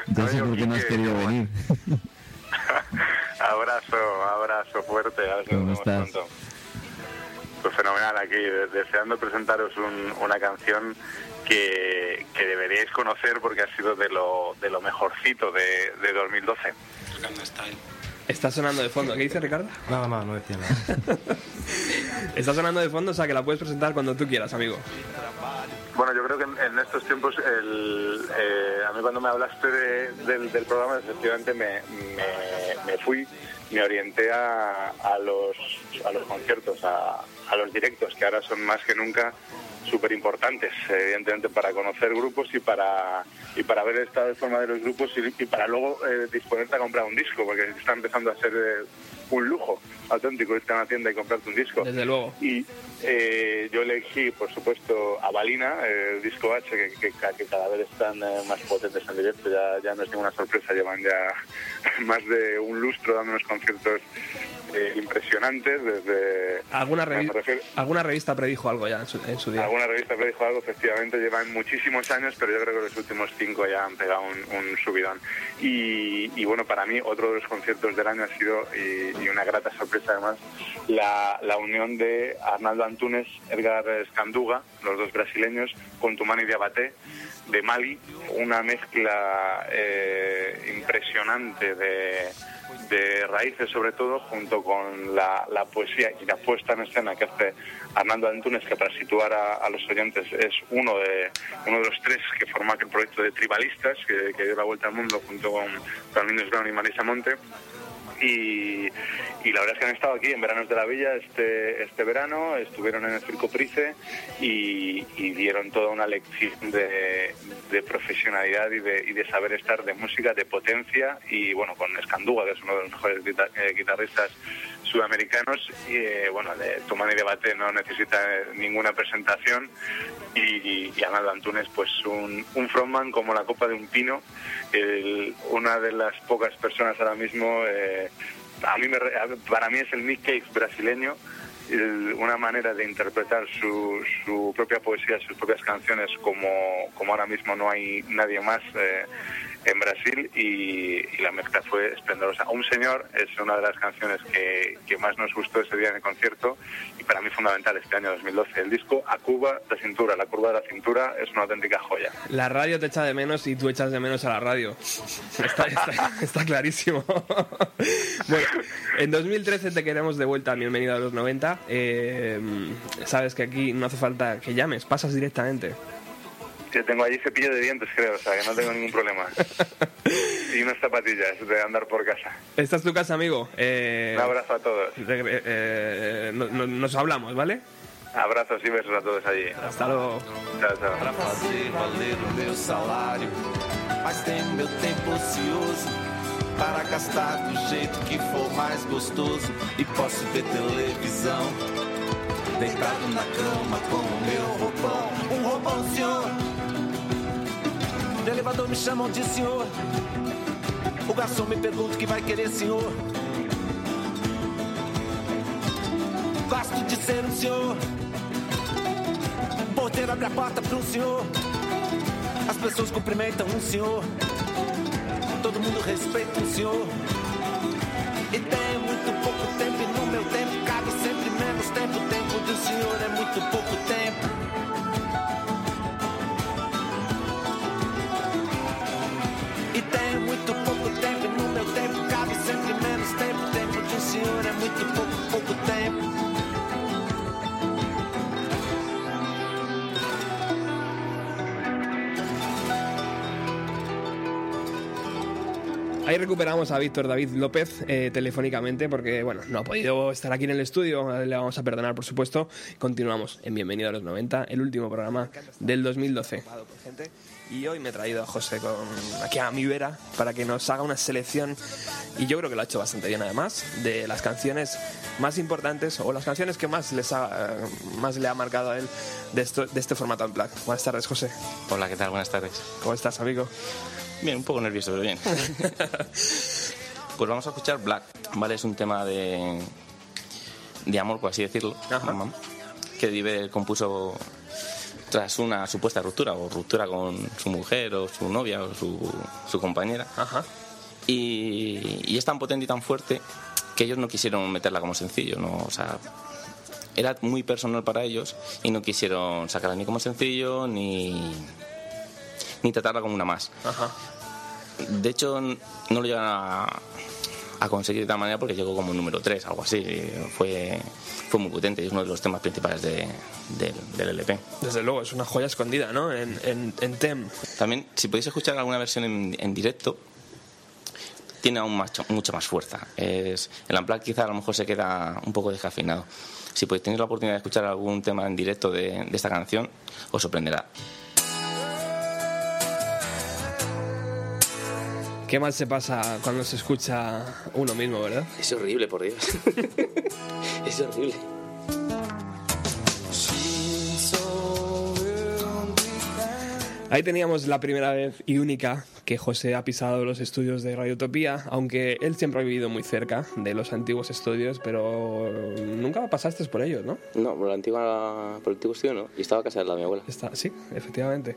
Ya sé por qué no has querido venir. Abrazo, abrazo fuerte. A ver si nos vemos pronto. Pues fenomenal, aquí deseando presentaros un, una canción que, que deberíais conocer porque ha sido de lo, de lo mejorcito de, de dos mil doce. Está sonando de fondo. ¿Qué dice Ricardo? Nada más, no decía nada. Está sonando de fondo, o sea que la puedes presentar cuando tú quieras, amigo. Bueno, yo creo que en, en estos tiempos, el, eh, a mí cuando me hablaste de, del, del programa, efectivamente me, me, me fui, me orienté a, a, los, a los conciertos, a, a los directos, que ahora son más que nunca súper importantes, evidentemente, para conocer grupos y para, y para ver el estado de forma de los grupos y, y para luego eh, disponerte a comprar un disco, porque está empezando a ser eh, un lujo auténtico irte a una tienda y comprarte un disco. Desde luego. Y eh, yo elegí, por supuesto, a Valina, el disco H, que, que, que cada vez están eh, más potentes en directo, ya, ya no es ninguna sorpresa, llevan ya más de un lustro dando unos conciertos eh, impresionantes. Desde ¿Alguna, revi- refiero, ¿Alguna revista predijo algo ya en su, en su día? Alguna revista predijo algo, efectivamente, llevan muchísimos años, pero yo creo que los últimos cinco ya han pegado un, un subidón. Y, y bueno, para mí, otro de los conciertos del año ha sido, y, y una grata sorpresa además, la, la unión de Arnaldo Antunes, Edgar Escanduga, los dos brasileños, con Toumani Diabaté, de Mali, una mezcla eh, impresionante de, de raíces, sobre todo, junto con la, la poesía y la puesta en escena que hace Arnaldo Antunes, que para situar a, a los oyentes es uno de uno de los tres que forma aquel proyecto de Tribalistas, que, que dio la vuelta al mundo junto con Carlos Brown y Marisa Monte. Y, y la verdad es que han estado aquí en Veranos de la Villa este, este verano, estuvieron en el Circo Price y, y dieron toda una lección de, de profesionalidad y de, y de saber estar, de música, de potencia, y bueno, con Escanduga, que es uno de los mejores guitar- eh, guitarristas sudamericanos, y eh, bueno, de Toumani Diabaté no necesita ninguna presentación, y, y, y Arnaldo Antunes, pues un, un frontman como la copa de un pino, el, una de las pocas personas ahora mismo... Eh, A mí me, para mí es el Nick Cave brasileño, el, una manera de interpretar su, su propia poesía, sus propias canciones, como, como ahora mismo no hay nadie más eh, en Brasil, y, y la mezcla fue esplendorosa. Un Señor es una de las canciones que, que más nos gustó ese día en el concierto, y para mí fundamental este año dos mil doce. El disco A Cuba de Cintura, La Curva de la Cintura, es una auténtica joya. La radio te echa de menos y tú echas de menos a la radio. Está, está, está clarísimo. Bueno, en dos mil trece te queremos de vuelta, bienvenido a los noventa. Eh, sabes que aquí no hace falta que llames, pasas directamente. Yo tengo allí cepillo de dientes, creo, o sea, que no tengo ningún problema. Y unas zapatillas de andar por casa. Esta es tu casa, amigo. Eh, Un abrazo a todos. Eh, eh, no, no, nos hablamos, ¿vale? Abrazos y besos a todos allí. Hasta luego. Chao, chao. Para fazer valer o meu salário, mas tem meu tempo ocioso para gastar do jeito que for mais gostoso, e posso ver televisão deitado na cama com o meu roupão. Um roupão, senhor. No elevador me chamam de senhor. O garçom me pergunta o que vai querer, senhor. Gosto de ser um senhor. O porteiro abre a porta para um senhor. As pessoas cumprimentam um senhor. Todo mundo respeita um senhor. E tenho muito pouco tempo, e no meu tempo cabe sempre menos tempo. O tempo de um senhor é muito pouco tempo. Muito pouco tempo, no meu tempo cabe sempre menos tempo. O tempo de um senhor é muito pouco, pouco tempo. Ahí recuperamos a Víctor David López eh, telefónicamente, porque bueno, no ha podido estar aquí en el estudio, le vamos a perdonar, por supuesto. Continuamos en Bienvenido a los noventa, el último programa del dos mil doce. Y hoy me he traído a José con, aquí a mi vera, para que nos haga una selección, y yo creo que lo ha hecho bastante bien además, de las canciones más importantes o las canciones que más les ha, más le ha marcado a él de, esto, de este formato Unplugged. Buenas tardes, José. Hola, ¿qué tal? Buenas tardes. ¿Cómo estás, amigo? Bien, un poco nervioso, pero bien. Pues vamos a escuchar Black, ¿vale? Es un tema de, de amor, por así decirlo. Ajá. Que Diver compuso tras una supuesta ruptura, o ruptura con su mujer, o su novia, o su, su compañera. Ajá. Y, y es tan potente y tan fuerte que ellos no quisieron meterla como sencillo, ¿no? O sea, era muy personal para ellos y no quisieron sacarla ni como sencillo, ni, ni tratarla como una más. Ajá. De hecho, no lo llegan a, a conseguir de tal manera, porque llegó como número tres, algo así. Fue, fue muy potente y es uno de los temas principales de, de, del L P. Desde luego, es una joya escondida, ¿no? En, en, en T E M. También, si podéis escuchar alguna versión en, en directo, tiene aún más, mucha más fuerza. Es, el unplugged quizá a lo mejor se queda un poco descafeinado. Si podéis tener la oportunidad de escuchar algún tema en directo de, de esta canción, os sorprenderá. Qué mal se pasa cuando se escucha uno mismo, ¿verdad? Es horrible, por Dios. Es horrible. Ahí teníamos la primera vez y única que José ha pisado los estudios de Radiotopía, aunque él siempre ha vivido muy cerca de los antiguos estudios, pero nunca pasaste por ellos, ¿no? No, por, la antigua, por el antiguo estudio no, y estaba casa de la mi abuela. Está, sí, efectivamente.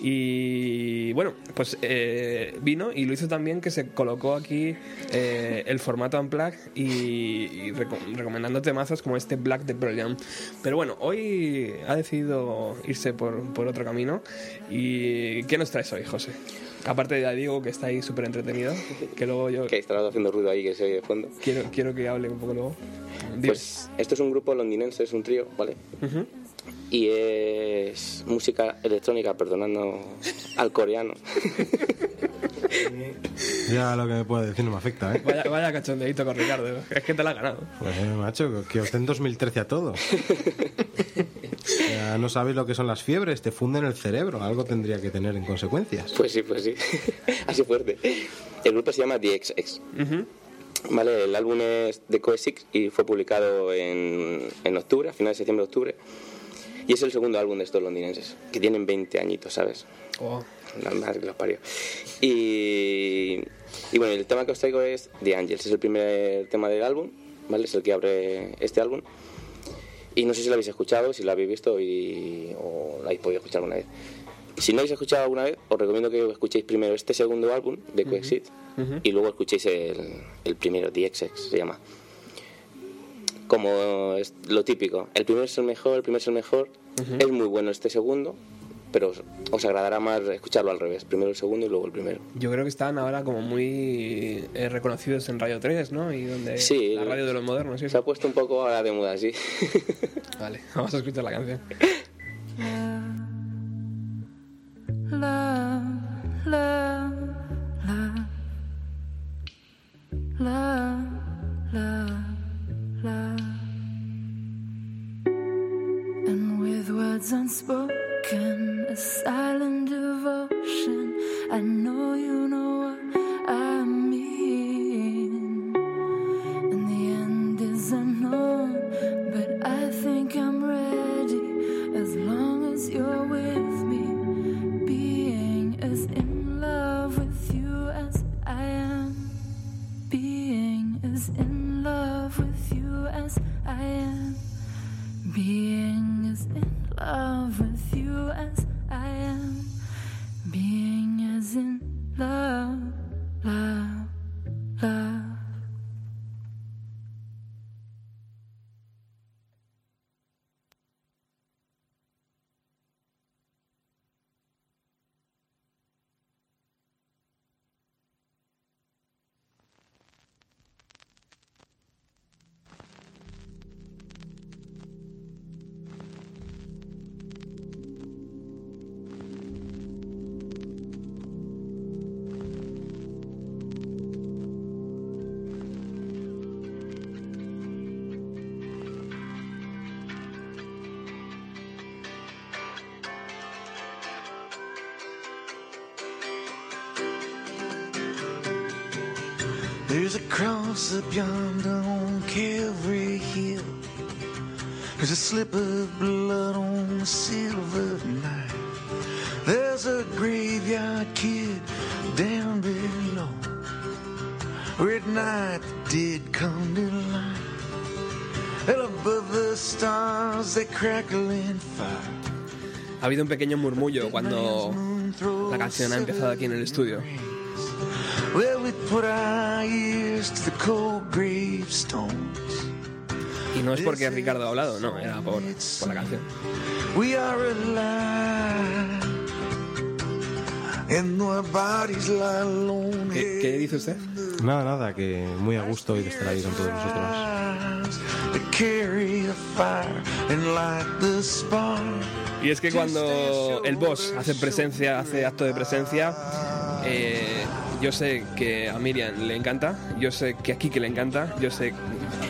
Y bueno, pues eh, vino y lo hizo también que se colocó aquí eh, el formato unplugged y, y reco- recomendando temazos como este Black de Pearl Jam. Pero bueno, hoy ha decidido irse por, por otro camino. Y ¿Y qué nos traes hoy, José? Aparte de Diego, que está ahí súper entretenido, que luego yo... Que está haciendo ruido ahí, que se oye de fondo. Quiero, quiero que hable un poco luego. Dime. Pues esto es un grupo londinense, es un trío, ¿vale? Uh-huh. Y es música electrónica, perdonando al coreano. Ya lo que me puede decir no me afecta, ¿eh? Vaya, vaya cachondeito con Ricardo, es que te la has ganado. Pues eh, macho, que os den dos mil trece a todo. Ya no sabéis lo que son las fiebres, te funden el cerebro, algo tendría que tener en consecuencias. Pues sí, pues sí, así fuerte. El grupo se llama The X X. Uh-huh. Vale, el álbum es de Coexist y fue publicado en, en octubre, a finales de septiembre, octubre. Y es el segundo álbum de estos londinenses, que tienen veinte añitos, ¿sabes? Oh. La madre que los parió. Y, y bueno, el tema que os traigo es The Angels, es el primer tema del álbum, ¿vale? Es el que abre este álbum. Y no sé si lo habéis escuchado, si lo habéis visto y, o lo habéis podido escuchar alguna vez. Si no habéis escuchado alguna vez, os recomiendo que escuchéis primero este segundo álbum de Coexist, uh-huh, uh-huh, y luego escuchéis el, el primero, The X X se llama. Como es lo típico, el primero es el mejor, el primero es el mejor, uh-huh, es muy bueno este segundo, pero os, os agradará más escucharlo al revés, primero el segundo y luego el primero. Yo creo que están ahora como muy eh, reconocidos en Radio tres, ¿no? Y donde sí, la radio de los modernos, ¿sí? Se ha puesto un poco ahora de moda, sí. Vale, vamos a escuchar la canción. La, la, la, la, la, la. And with words unspoken, a silent devotion, I know you know what I mean. And the end is unknown, but I think I'm ready as long as you're with me, being as in love with you as I am, being as in love with you as I am, being as in love with you as I am, being as in love, love, love. There's a cross up yonder on Calvary Hill. There's a slip of blood on the silver knife. There's a graveyard kid down below, where at night the dead come to life. And above the stars they crackle in fire. Ha habido un pequeño murmullo cuando la canción ha empezado aquí en el estudio. Y no es porque Ricardo ha hablado, no, era por, por la canción. ¿Qué, ¿Qué dice usted? Nada, nada, que muy a gusto hoy de estar ahí con todos vosotros. Y es que cuando el boss hace presencia, hace acto de presencia, eh, yo sé que a Miriam le encanta, yo sé que a Kike le encanta, yo sé,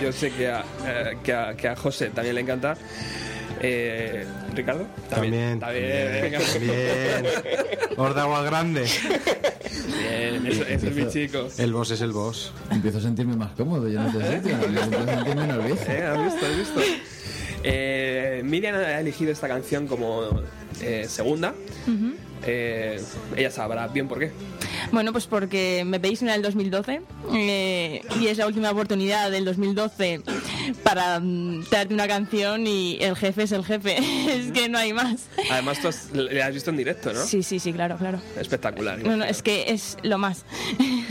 yo sé que a, eh, que a, que a José también le encanta. Eh, Ricardo también, también, también, también. Gorda agua grande. Bien, eso, eso empiezo, es mi chico. El boss es el boss. Empiezo a sentirme más cómodo. Yo no te siento, empiezo a sentirme nervioso. Eh, has visto, has visto. Eh, Miriam ha elegido esta canción como eh, segunda. Uh-huh. Eh, ella sabrá bien por qué. Bueno, pues porque me pedís una del dos mil doce eh, y es la última oportunidad del dos mil doce para um, traerte una canción y el jefe es el jefe. Es que no hay más. Además tú has, le has visto en directo, ¿no? Sí, sí, sí, claro, claro. Espectacular. Bueno, es que es lo más.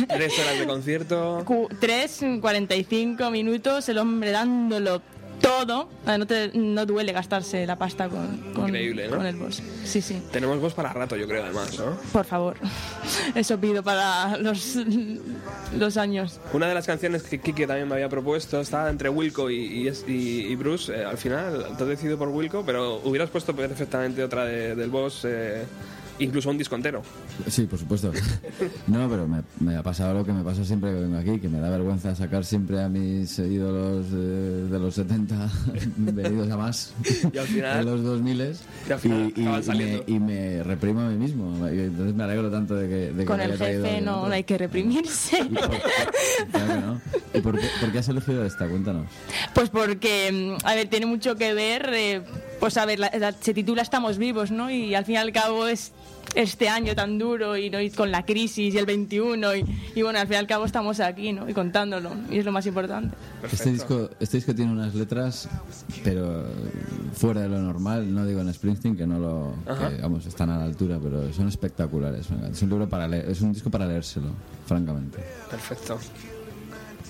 Tres horas de concierto. Cu- tres, cuarenta y cinco minutos, el hombre dándolo todo. No, te, no duele gastarse la pasta con, con, increíble, ¿no?, con el boss. Sí, sí. Tenemos boss para rato, yo creo, además, ¿no? Por favor. Eso pido para los, los años. Una de las canciones que Kike también me había propuesto estaba entre Wilco y, y, y Bruce. Eh, al final, te he decidido por Wilco, pero hubieras puesto perfectamente otra de, del boss. Eh, Incluso un disco entero. Sí, por supuesto. No, pero me, me ha pasado lo que me pasa siempre que vengo aquí, que me da vergüenza sacar siempre a mis ídolos de, de los setenta venidos a más. Y al final, de los dos mil. Y al final y, y, me, y me reprimo a mí mismo. Y entonces me alegro tanto de que... De que con el jefe no, no hay que reprimirse. ¿Y por, claro que no? ¿Y por qué, por qué has elegido esta? Cuéntanos. Pues porque, a ver, tiene mucho que ver... Eh, pues a ver, la, la, se titula Estamos vivos, ¿no? Y al fin y al cabo es... este año tan duro y, ¿no?, y con la crisis y el veintiuno y, y bueno, al fin y al cabo estamos aquí, ¿no?, y contándolo, y es lo más importante. Este disco, este disco tiene unas letras pero fuera de lo normal, no digo en Springsteen, que no lo que, vamos, están a la altura, pero son espectaculares. Es un libro para leer, es un disco para leérselo, francamente. Perfecto.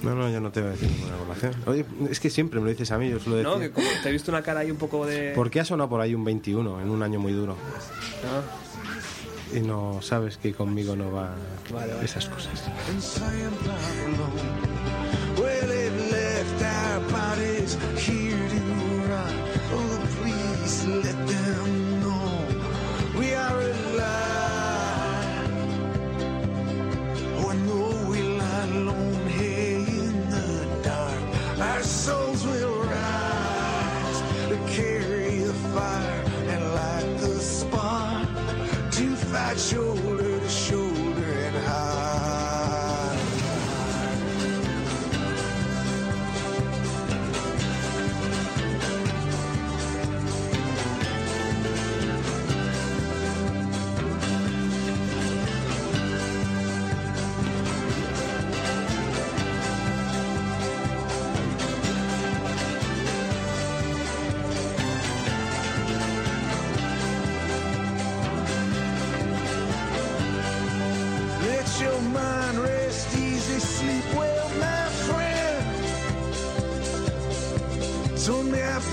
No, no, yo no te voy a decir ninguna colación. Oye, es que siempre me lo dices a mí, yo os lo decía. No, que como te he visto una cara ahí un poco de... ¿Por qué ha sonado por ahí un veintiuno en un año muy duro? Ah. Y no sabes que conmigo no va vale, vale. esas cosas. Shoulder to shoulder and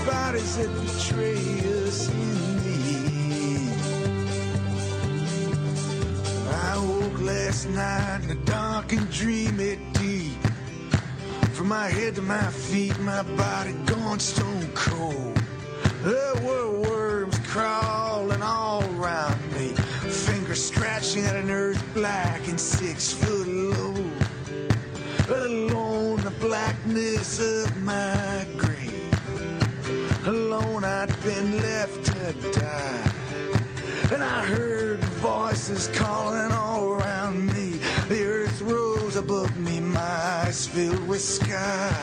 bodies that betray us in the end. I woke last night in a dark and dreamy deep. From my head to my feet, my body gone stone cold. There were worms crawling all around me, fingers scratching at an earth black and six foot low. Alone, the blackness of my grave. Alone I'd been left to die. And I heard voices calling all around me. The earth rose above me, my eyes filled with sky.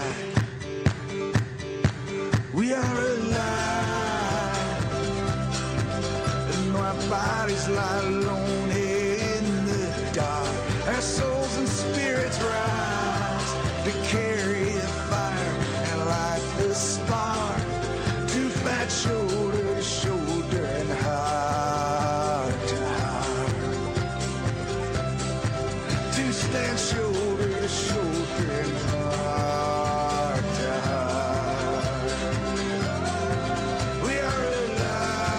We are alive, and our bodies lie lonely in the dark. Our souls and spirits rise to carry the fire and light the spark. Shoulder to shoulder and heart to heart. To stand shoulder to shoulder and heart to heart. We are alive.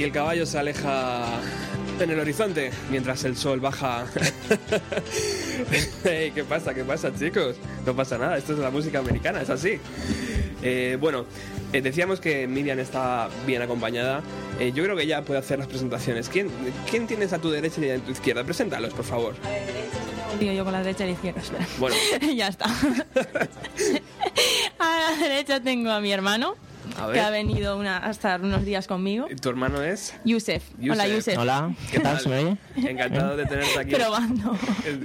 y el caballo se aleja en el horizonte mientras el sol baja. Hey, ¿qué pasa? ¿Qué pasa, chicos? No pasa nada, esto es la música americana, es así. Eh, bueno, eh, decíamos que Miriam está bien acompañada. Eh, yo creo que ya puede hacer las presentaciones. ¿Quién, ¿quién tienes a tu derecha y a tu izquierda? Preséntalos, por favor. A ver, derecha, tío, yo con la derecha y la izquierda. Espera. Bueno. Ya está. A la derecha tengo a mi hermano, que ha venido una, a estar unos días conmigo. ¿Tu hermano es? Yusef. Yusef. Hola, Yusef. Hola, ¿qué tal? ¿Soy? Encantado de tenerte aquí. Probando.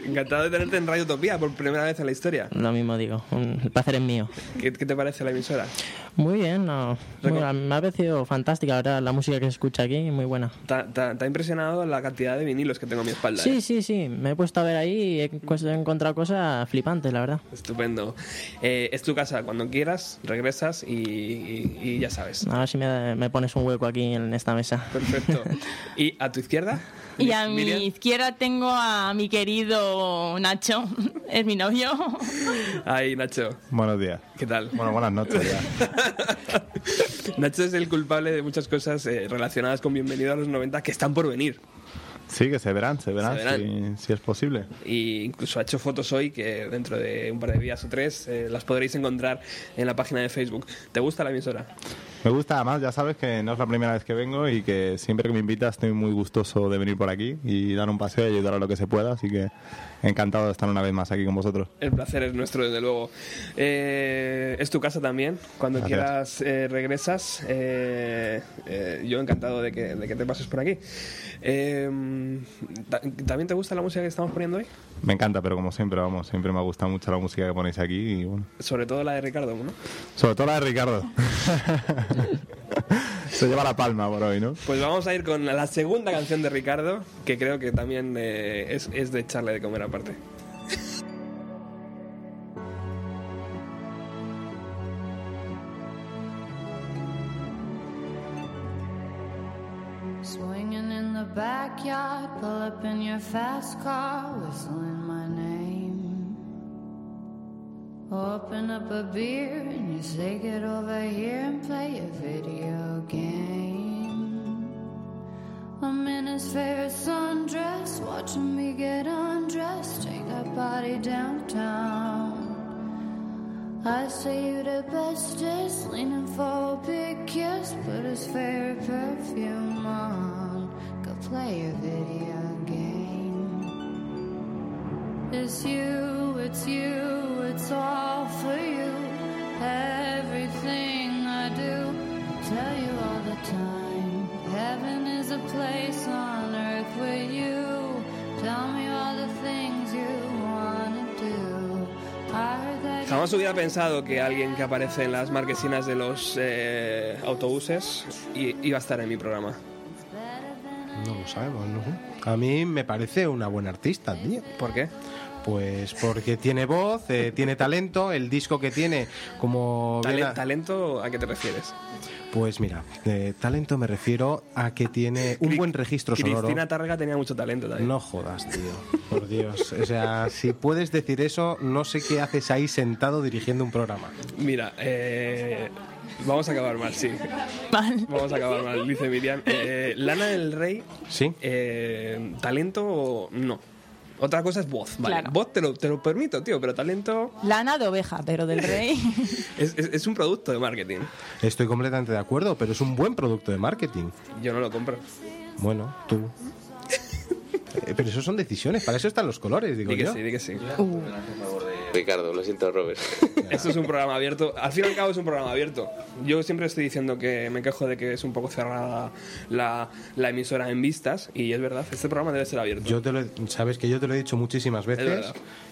Encantado de tenerte en Radio Utopía por primera vez en la historia. Lo mismo digo, el placer es mío. ¿Qué, qué te parece la emisora? Muy bien, no. Bueno, me ha parecido fantástica, la verdad, la música que se escucha aquí, muy buena. ¿Te, te, te ha impresionado la cantidad de vinilos que tengo a mi espalda? Sí, ¿eh? sí, sí, me he puesto a ver ahí y he, he encontrado cosas flipantes, la verdad. Estupendo. Eh, es tu casa, cuando quieras regresas y, y, y ya sabes. A ver si me, me pones un hueco aquí en esta mesa. Perfecto. ¿Y a tu izquierda? Y a mi izquierda tengo a mi querido Nacho, es mi novio. Ay, Nacho. Buenos días. ¿Qué tal? Bueno, buenas noches ya. Nacho es el culpable de muchas cosas eh, relacionadas con Bienvenido a los noventa que están por venir. Sí, que se verán, se verán, se verán. Si, si es posible. Y incluso ha hecho fotos hoy que dentro de un par de días o tres eh, las podréis encontrar en la página de Facebook. ¿Te gusta la emisora? Me gusta, además, ya sabes que no es la primera vez que vengo y que siempre que me invitas estoy muy gustoso de venir por aquí y dar un paseo y ayudar a lo que se pueda, así que encantado de estar una vez más aquí con vosotros. El placer es nuestro, desde luego. Eh, es tu casa también, cuando Gracias. quieras eh, regresas. Eh, eh, yo encantado de que, de que te pases por aquí. Eh, ¿También te gusta la música que estamos poniendo hoy? Me encanta, pero como siempre, vamos, siempre me ha gustado mucho la música que ponéis aquí. Y bueno. Sobre todo la de Ricardo, ¿no? Sobre todo la de Ricardo. Se lleva la palma por hoy, ¿no? Pues vamos a ir con la segunda canción de Ricardo, que creo que también eh, es, es de echarle de comer aparte. Swinging in the backyard, pull up in your fast car, whistling my name. Open up a beer and you say get over here and play a video game. I'm in his favorite sundress, watching me get undressed, take that body downtown. I say you the bestest, leaning for a big kiss, put his favorite perfume on, go play a video game. It's you, it's you, it's all for you, everything I do, I tell you all the time, heaven is a place on earth with you, tell me all the things you want to do. I heard that. Jamás hubiera pensado que alguien que aparece en las marquesinas de los eh, autobuses iba a estar en mi programa. No lo sabemos, ¿no? A mí me parece una buena artista, tío. ¿Por qué? Pues porque tiene voz, eh, tiene talento, el disco que tiene como... Talent, a... ¿Talento a qué te refieres? Pues mira, eh, talento me refiero a que tiene un buen registro sonoro. Cristina Tárrega tenía mucho talento también. No jodas, tío, por Dios. O sea, si puedes decir eso, no sé qué haces ahí sentado dirigiendo un programa. Mira, eh... vamos a acabar mal, sí. Mal. Vamos a acabar mal, dice Miriam. Eh, Lana del Rey, ¿sí? Eh, talento, no. Otra cosa es voz, vale. Claro. Voz te lo, te lo permito, tío, pero talento... Lana de oveja, pero del Rey. es, es, es un producto de marketing. Estoy completamente de acuerdo, pero es un buen producto de marketing. Yo no lo compro. Bueno, tú... Pero eso son decisiones, para eso están los colores, digo yo. Di que sí, di que sí. Uh. Ricardo, lo siento, Robert. Esto es un programa abierto. Al fin y al cabo es un programa abierto. Yo siempre estoy diciendo que me quejo de que es un poco cerrada la, la emisora en vistas, y es verdad, este programa debe ser abierto. Yo te lo he, sabes que yo te lo he dicho muchísimas veces,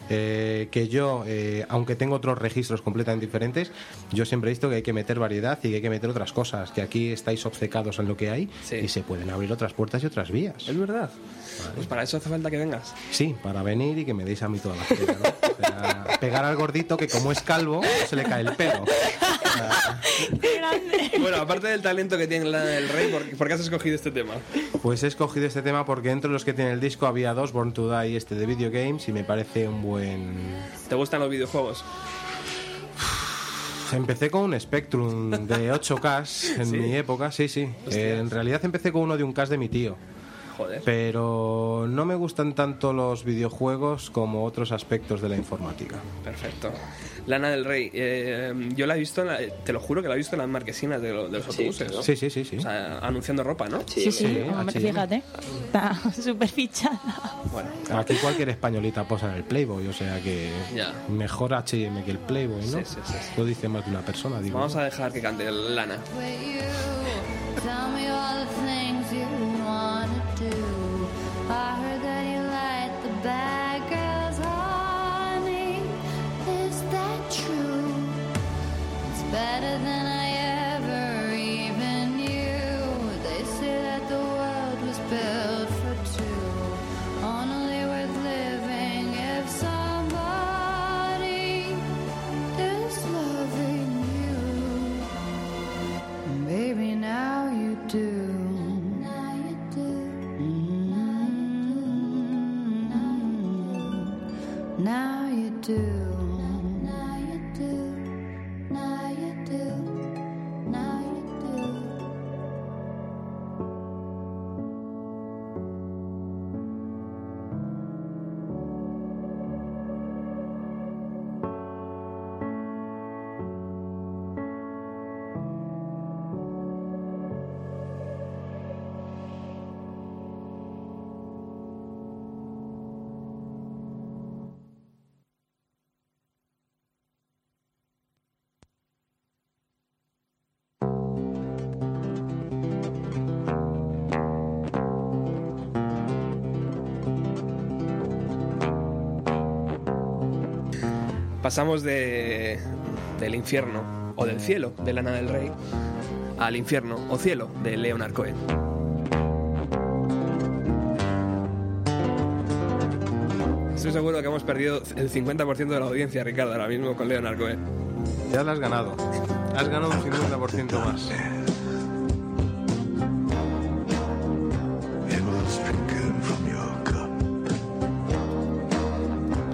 eh, que yo, eh, aunque tengo otros registros completamente diferentes, yo siempre he visto que hay que meter variedad y que hay que meter otras cosas, que aquí estáis obcecados en lo que hay, sí. Y se pueden abrir otras puertas y otras vías. Es verdad. Vale. Pues para eso hace falta que vengas. Sí, para venir y que me deis a mí toda la gente, ¿no? O sea, pegar al gordito que como es calvo se le cae el pelo. Bueno, aparte del talento que tiene Lana del Rey, ¿por, ¿por qué has escogido este tema? Pues he escogido este tema porque entre los que tiene el disco había dos, Born to Die y este de Video Games, y me parece un buen... ¿Te gustan los videojuegos? Empecé con un Spectrum de ocho K en ¿sí? mi época, sí, sí. Eh, en realidad empecé con uno de un K de mi tío. Joder. Pero no me gustan tanto los videojuegos como otros aspectos de la informática. Perfecto. Lana del Rey, eh, yo la he visto, en la, te lo juro que la he visto en las marquesinas de, lo, de los sí, autobuses, ¿no? Sí, sí, sí, sí. O sea, anunciando ropa, ¿no? Sí, sí, sí, sí. Hombre, fíjate, está súper fichada. Bueno, aquí cualquier españolita posa en el Playboy, o sea que ya. Mejor H y M que el Playboy, ¿no? Sí, sí, sí, sí. Lo dice más de una persona, digo. Vamos a dejar que cante Lana. I heard that you let the bad girls on me. Is that true? It's better than I ever even knew. They say that the world was built for two, only worth living if somebody is loving you. And baby, now you do. Now you do. Now you do. Now you do. Now you Pasamos de, del infierno, o del cielo, de Lana del Rey, al infierno o cielo de Leonard Cohen. Estoy seguro que hemos perdido el cincuenta por ciento de la audiencia, Ricardo, ahora mismo con Leonard Cohen. Ya lo has ganado. Has ganado un cincuenta por ciento más.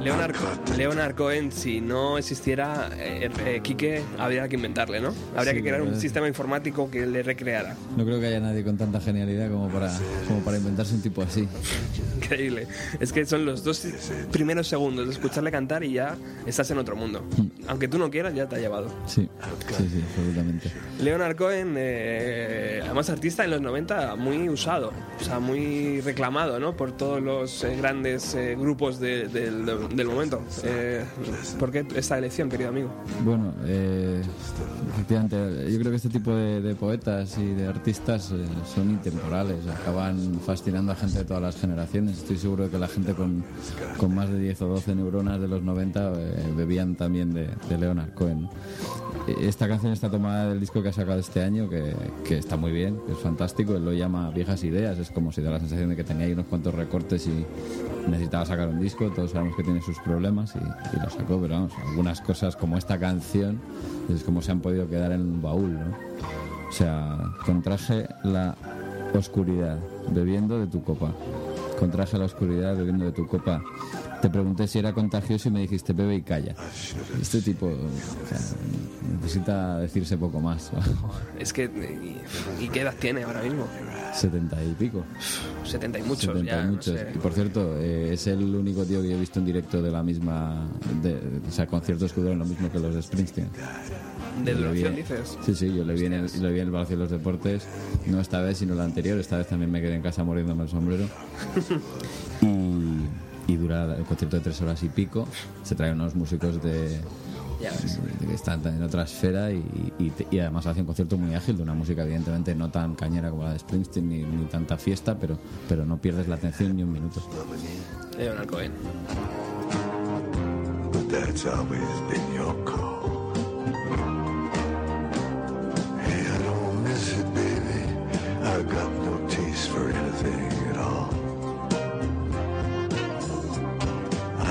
Leonard, Leonard Cohen, si no existiera eh, eh, Quique, habría que inventarle, ¿no? Habría sí, que crear un verdad. sistema informático que le recreara. No creo que haya nadie con tanta genialidad como para, como para inventarse un tipo así. Increíble. Es que son los dos primeros segundos de escucharle cantar y ya estás en otro mundo. Aunque tú no quieras, ya te ha llevado. Sí, sí, sí, absolutamente. Leonard Cohen, eh, además artista en los noventa muy usado, o sea, muy reclamado, ¿no? Por todos los eh, grandes eh, grupos de, de, de, del momento. Eh, ¿Por qué esta elección, querido amigo? Bueno, eh, efectivamente, yo creo que este tipo de, de poetas y de artistas eh, son intemporales, acaban fascinando a gente de todas las generaciones. Estoy seguro de que la gente con, con más de diez o doce neuronas de los noventa eh, bebían también de, de Leonard Cohen. Esta canción está tomada del disco que ha sacado este año, que, que está muy bien, que es fantástico. Él lo llama Viejas Ideas, es como si da la sensación de que tenía ahí unos cuantos recortes y necesitaba sacar un disco. Todos sabemos que tiene sus problemas y, y lo sacó, pero vamos, algunas cosas como esta canción es como se han podido quedar en un baúl, ¿no? O sea, contraje la oscuridad bebiendo de tu copa. Contraje la oscuridad bebiendo de tu copa. Te pregunté si era contagioso y me dijiste bebe y calla. Este tipo, o sea, necesita decirse poco más. Es que, ¿y qué edad tiene ahora mismo? Setenta y pico. Setenta y muchos. setenta ya, y muchos. No sé. Y por cierto, eh, es el único tío que he visto en directo de la misma, de, o sea, conciertos que duran lo mismo que los de Springsteen. ¿De duración dices? Sí, sí, yo le vi, en el, lo vi en el Palacio de los Deportes, no esta vez sino la anterior. Esta vez también me quedé en casa muriéndome el sombrero. Y... y dura el concierto de tres horas y pico. Se traen unos músicos de que están en otra esfera y, y, y además hace un concierto muy ágil de una música evidentemente no tan cañera como la de Springsteen ni, ni tanta fiesta, pero, pero no pierdes la atención ni un minuto. Leonard Cohen.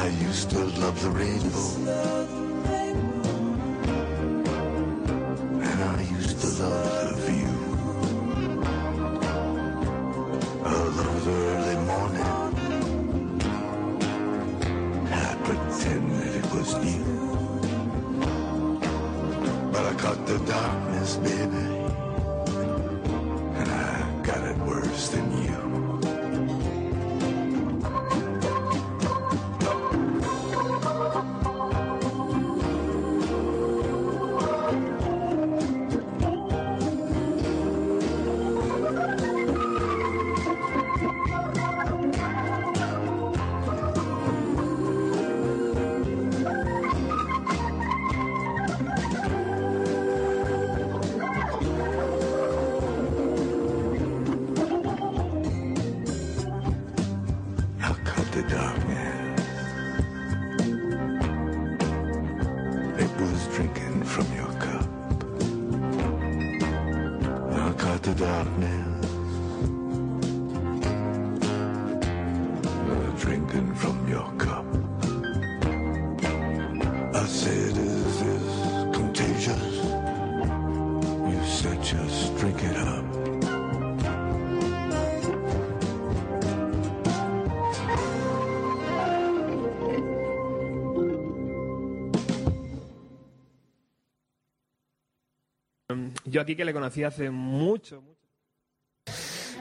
I used to love the rainbow, and I used to love the view of the early morning. I pretend that it was new, but got the darkness, baby, and I got it worse than you. Yo aquí que le conocí hace mucho, mucho.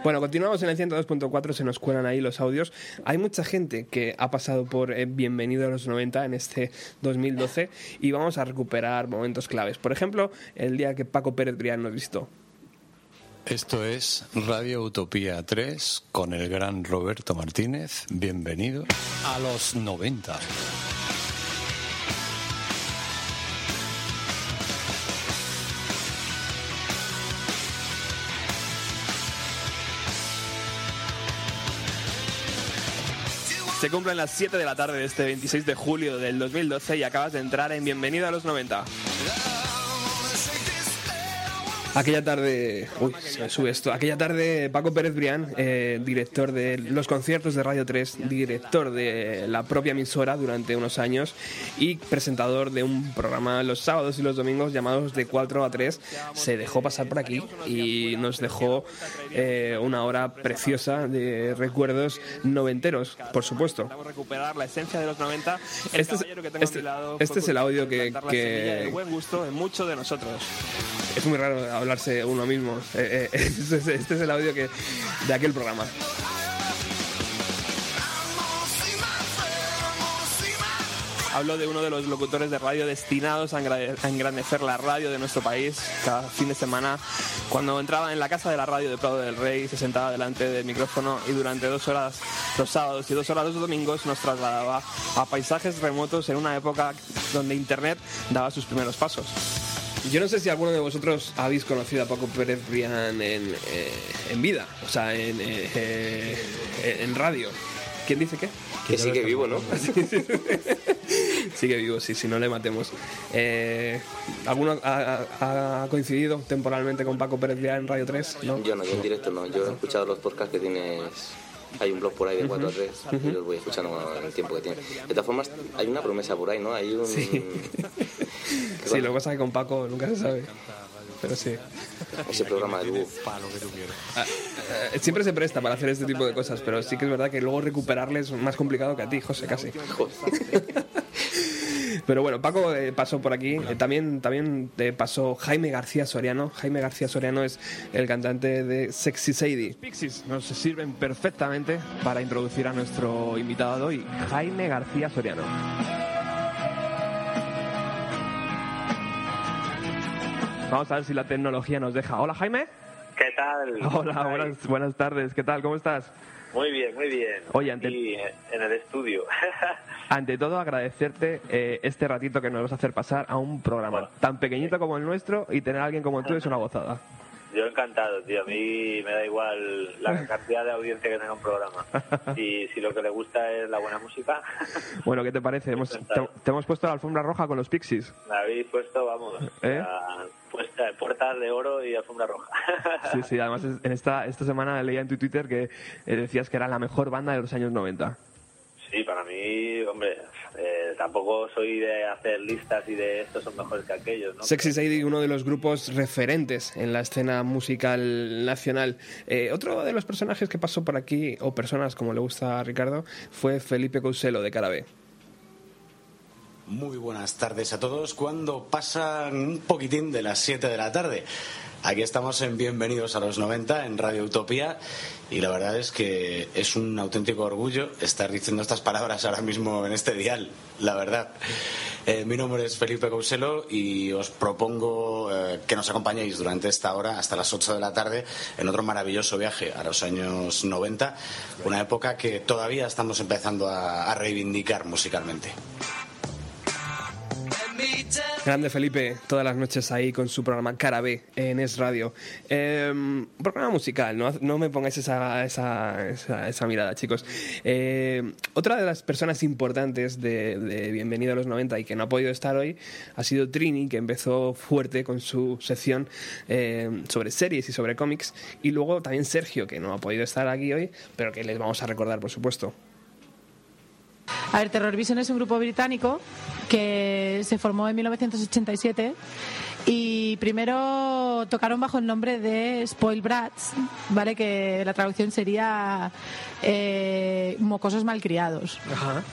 Bueno, continuamos en el ciento dos punto cuatro, se nos cuelan ahí los audios. Hay mucha gente que ha pasado por eh, Bienvenido a los noventa en este dos mil doce y vamos a recuperar momentos claves. Por ejemplo, el día que Paco Pérez Brián nos visitó. Esto es Radio Utopía tres con el gran Roberto Martínez. Bienvenido a los noventa. Se cumplen las siete de la tarde de este veintiséis de julio del dos mil doce y acabas de entrar en Bienvenido a los noventa. Aquella tarde, uy, se me sube esto. Aquella tarde, Paco Pérez Brián, eh, director de los conciertos de Radio tres, director de la propia emisora durante unos años y presentador de un programa los sábados y los domingos llamados de cuatro a tres, se dejó pasar por aquí y nos dejó eh, una hora preciosa de recuerdos noventeros, por supuesto. Recuperar la esencia de los noventa. Este es, este, este es el audio que, que es muy raro hablar. Hablarse uno mismo. Eh, eh, este es el audio que de aquel programa. Hablo de uno de los locutores de radio destinados a engrandecer la radio de nuestro país. Cada fin de semana, cuando entraba en la casa de la radio de Prado del Rey, se sentaba delante del micrófono y durante dos horas los sábados y dos horas los domingos nos trasladaba a paisajes remotos en una época donde Internet daba sus primeros pasos. Yo no sé si alguno de vosotros habéis conocido a Paco Pérez Brián en, eh, en vida, o sea, en, eh, eh, en radio. ¿Quién dice qué? Que sigue vivo, ¿no? Sigue vivo, sí, si no le matemos. Eh, ¿Alguno ha, ha coincidido temporalmente con Paco Pérez Brián en Radio tres? ¿No? Yo no, yo en directo no. Yo he escuchado los podcasts que tienes... Hay un blog por ahí de cuatro a tres, uh-huh. Y los voy escuchando en el tiempo que tiene. De todas formas, hay una promesa por ahí, ¿no? Hay un... Sí. Sí, lo que pasa es que con Paco nunca se sabe. Pero sí. Ese programa de Google. Ah, eh, siempre se presta para hacer este tipo de cosas, pero sí que es verdad que luego recuperarle es más complicado que a ti, José, casi. Pero bueno, Paco eh, pasó por aquí. Eh, también también eh, pasó Jaime García Soriano. Jaime García Soriano es el cantante de Sexy Sadie. Los Pixies nos sirven perfectamente para introducir a nuestro invitado de hoy, Jaime García Soriano. Vamos a ver si la tecnología nos deja. Hola, Jaime. ¿Qué tal? Hola, buenas, buenas tardes. ¿Qué tal? ¿Cómo estás? Muy bien, muy bien. Oye, ante... aquí en el estudio. Ante todo, agradecerte eh, este ratito que nos vas a hacer pasar a un programa bueno, tan pequeñito sí. como el nuestro y tener a alguien como tú es una gozada. Yo encantado, tío. A mí me da igual la cantidad de audiencia que tenga un programa. Y si lo que le gusta es la buena música... Bueno, ¿qué te parece? Hemos, te, te hemos puesto la alfombra roja con los Pixies. La habéis puesto, vamos, ¿eh? La puesta, puertas de oro y alfombra roja. Sí, sí. Además, en esta, esta semana leía en tu Twitter que decías que era la mejor banda de los años noventa. Sí, para mí, hombre, eh, tampoco soy de hacer listas y de estos son mejores que aquellos, ¿no? Sexy Sadie, uno de los grupos referentes en la escena musical nacional. Eh, otro de los personajes que pasó por aquí, o personas como le gusta a Ricardo, fue Felipe Couselo de Carabé. Muy buenas tardes a todos. Cuando pasan un poquitín de las siete de la tarde. Aquí estamos en Bienvenidos a los noventa en Radio Utopía y la verdad es que es un auténtico orgullo estar diciendo estas palabras ahora mismo en este dial, la verdad. Eh, mi nombre es Felipe Couselo y os propongo eh, que nos acompañéis durante esta hora hasta las ocho de la tarde en otro maravilloso viaje a los años noventa, una época que todavía estamos empezando a, a reivindicar musicalmente. Grande Felipe, todas las noches ahí con su programa Cara B en Es Radio. Eh, un programa musical, no, no me pongáis esa, esa, esa, esa mirada, chicos. Eh, otra de las personas importantes de, de Bienvenido a los noventa y que no ha podido estar hoy ha sido Trini, que empezó fuerte con su sección eh, sobre series y sobre cómics. Y luego también Sergio, que no ha podido estar aquí hoy, pero que les vamos a recordar, por supuesto. A ver, Terror Vision es un grupo británico que se formó en mil novecientos ochenta y siete y primero tocaron bajo el nombre de Spoiled Brats, ¿vale? Que la traducción sería eh, mocosos malcriados. Ajá.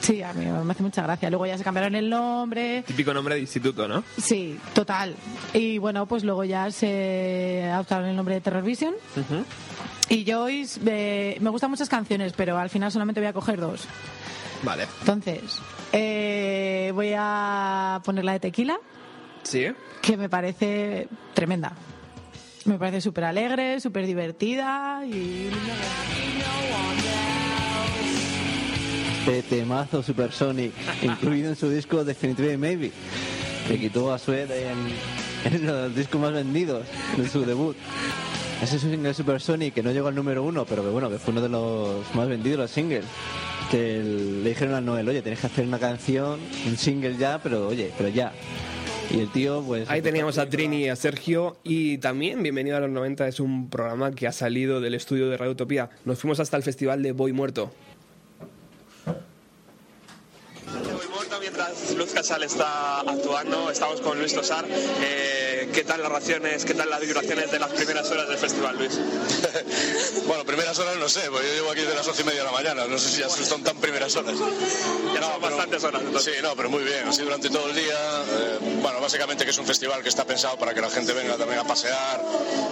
Sí, a mí me hace mucha gracia. Luego ya se cambiaron el nombre. Típico nombre de instituto, ¿no? Sí, total. Y bueno, pues luego ya se adoptaron el nombre de Terror Vision. Uh-huh. Y yo hoy eh, me gustan muchas canciones, pero al final solamente voy a coger dos. Vale. Entonces, eh, voy a poner la de Tequila. Sí. Que me parece tremenda. Me parece súper alegre, súper divertida y... Este temazo Supersonic, incluido en su disco Definitive Maybe, que quitó a Suede en, en los discos más vendidos en su debut. Ese es un single Supersonic que no llegó al número uno, pero que bueno, que fue uno de los más vendidos, los singles. Que le dijeron a Noel, oye, tenés que hacer una canción, un single ya, pero oye, pero ya. Y el tío, pues... Ahí teníamos a Trini y a Sergio. Y también Bienvenido a los noventa es un programa que ha salido del estudio de Radio Utopía. Nos fuimos hasta el festival de Boy Muerto. Boy Muerto, mientras Luz Casal está actuando, estamos con Luis Tosar. Eh, ¿Qué tal las reacciones, qué tal las vibraciones de las primeras horas del festival, Luis? Bueno, primeras horas no sé, porque yo llevo aquí de las ocho y media de la mañana, no sé si ya son tan primeras horas. Ya no, son bastantes horas. Entonces. Sí, no, pero muy bien, así durante todo el día. Eh, bueno, básicamente que es un festival que está pensado para que la gente venga también a pasear,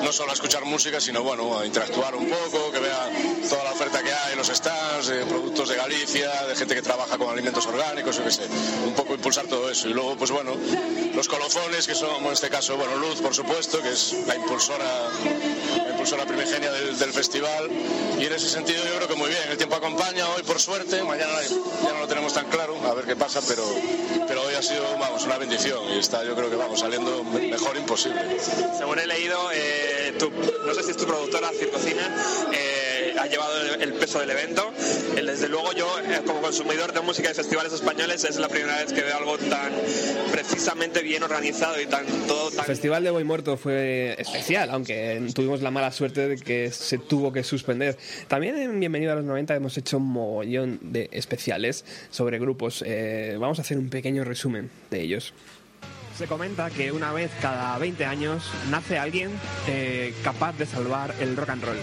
no solo a escuchar música, sino bueno, a interactuar un poco, que vea toda la oferta que hay, los stands, eh, productos de Galicia, de gente que trabaja con alimentos orgánicos, yo qué sé, un poco impulsar todo eso. Y luego, pues bueno, los colofones, que son, en este caso, bueno, Luz, por supuesto, que es la impulsora, la impulsora primigenia del, del festival. Y en ese sentido yo creo que muy bien, el tiempo acompaña hoy por suerte, mañana ya no lo tenemos tan claro, a ver qué pasa, pero, pero hoy ha sido, vamos, una bendición y está, yo creo que vamos, saliendo mejor imposible. Según he leído, eh, tu, no sé si es tu productora Circocina, eh, ha llevado el, el peso del evento. Eh, desde luego yo, eh, como consumidor de música de festivales españoles, es la primera vez que veo algo tan precisamente bien organizado y tan todo tan... El Festival de Boy Muerto fue especial, aunque tuvimos la mala suerte de que se tuvo que suspender. También en Bienvenido a los noventa hemos hecho un mogollón de especiales sobre grupos. Eh, vamos a hacer un pequeño resumen de ellos. Se comenta que una vez cada veinte años nace alguien eh, capaz de salvar el rock and roll.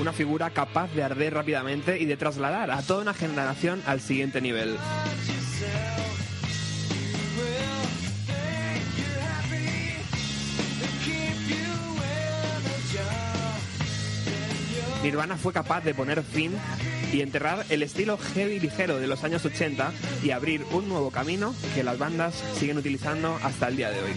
Una figura capaz de arder rápidamente y de trasladar a toda una generación al siguiente nivel. Nirvana fue capaz de poner fin y enterrar el estilo heavy ligero de los años ochenta y abrir un nuevo camino que las bandas siguen utilizando hasta el día de hoy.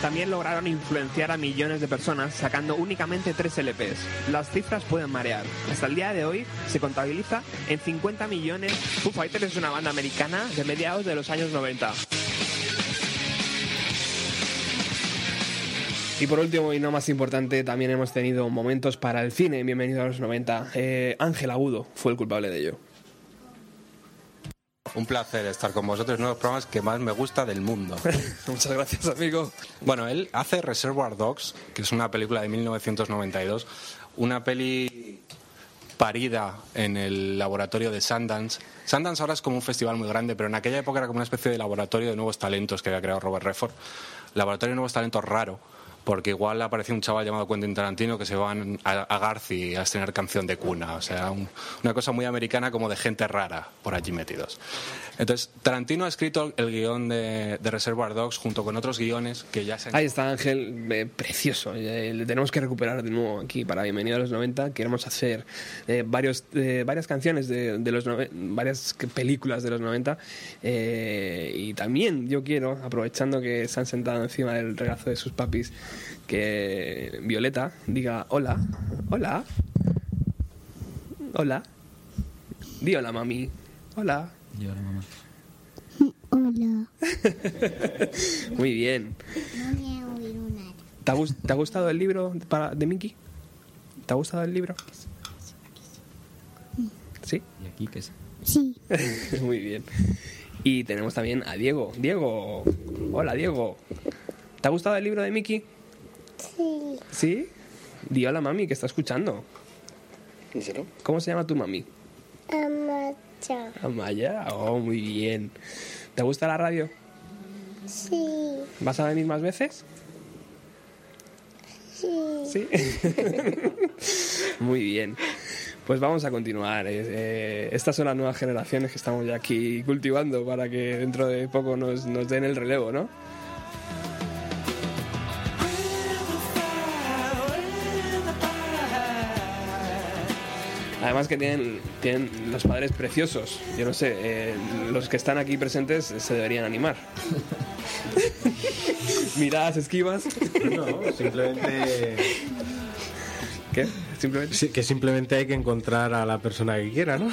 También lograron influenciar a millones de personas sacando únicamente tres L Pes. Las cifras pueden marear. Hasta el día de hoy se contabiliza en cincuenta millones. Foo Fighters es una banda americana de mediados de los años noventa. Y por último y no más importante, también hemos tenido momentos para el cine. Bienvenido a los noventa. Eh, Ángel Agudo fue el culpable de ello. Un placer estar con vosotros, uno de los programas que más me gusta del mundo. Muchas gracias, amigo. Bueno, él hace Reservoir Dogs, que es una película de mil novecientos noventa y dos, una peli parida en el laboratorio de Sundance. Sundance ahora es como un festival muy grande, pero en aquella época era como una especie de laboratorio de nuevos talentos que había creado Robert Redford. laboratorio de nuevos talentos raro, porque igual aparece un chaval llamado Quentin Tarantino que se van a, a Garci a estrenar Canción de Cuna. O sea, un, una cosa muy americana, como de gente rara por allí metidos. Entonces, Tarantino ha escrito el guión de, de Reservoir Dogs junto con otros guiones que ya se han... Ahí está, Ángel, eh, precioso. Eh, le tenemos que recuperar de nuevo aquí para Bienvenido a los noventa. Queremos hacer eh, varios, eh, varias canciones de, de los noventa, varias películas de los noventa. Eh, y también yo quiero, aprovechando que se han sentado encima del regazo de sus papis, que Violeta diga hola, hola, hola, di hola mami, hola. Di hola mamá. Hola. Muy bien. No voy a oír un año. ¿Te ha, ¿Te ha gustado el libro para, de Mickey? ¿Te ha gustado el libro? Sí. ¿Sí? ¿Y aquí qué es? Sí. Muy bien. Y tenemos también a Diego. Diego, hola Diego. ¿Te ha gustado el libro de Mickey? Sí. ¿Sí? Di hola mami, que está escuchando. Díselo. ¿Cómo se llama tu mami? Amaya. Amaya, oh, muy bien. ¿Te gusta la radio? Sí. ¿Vas a venir más veces? Sí. ¿Sí? Muy bien. Pues vamos a continuar. Eh, estas son las nuevas generaciones que estamos ya aquí cultivando para que dentro de poco nos, nos den el relevo, ¿no? Además que tienen, tienen los padres preciosos. Yo no sé, eh, los que están aquí presentes se deberían animar. Miradas esquivas. No, simplemente... ¿Qué? ¿Simplemente? Sí, que simplemente hay que encontrar a la persona que quiera, ¿no?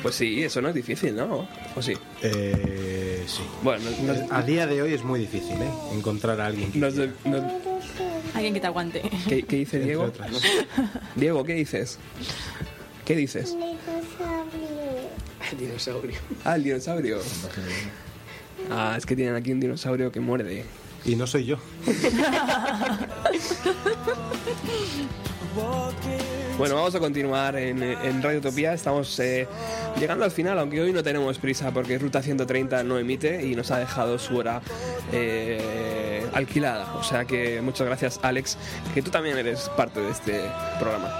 Pues sí, eso no es difícil, ¿no? ¿O sí? Eh, sí. Bueno, nos... a día de hoy es muy difícil, ¿eh? Encontrar a alguien que nos... Alguien que te aguante. ¿Qué, qué dice Diego? Otras, ¿no? Diego, ¿qué dices? ¿Qué dices? El dinosaurio. El dinosaurio. Ah, el dinosaurio. Ah, es que tienen aquí un dinosaurio que muerde. Y no soy yo. Bueno, vamos a continuar en, en Radio Utopía. Estamos eh, llegando al final, aunque hoy no tenemos prisa porque Ruta ciento treinta no emite y nos ha dejado su hora eh, alquilada. O sea que muchas gracias, Alex, que tú también eres parte de este programa.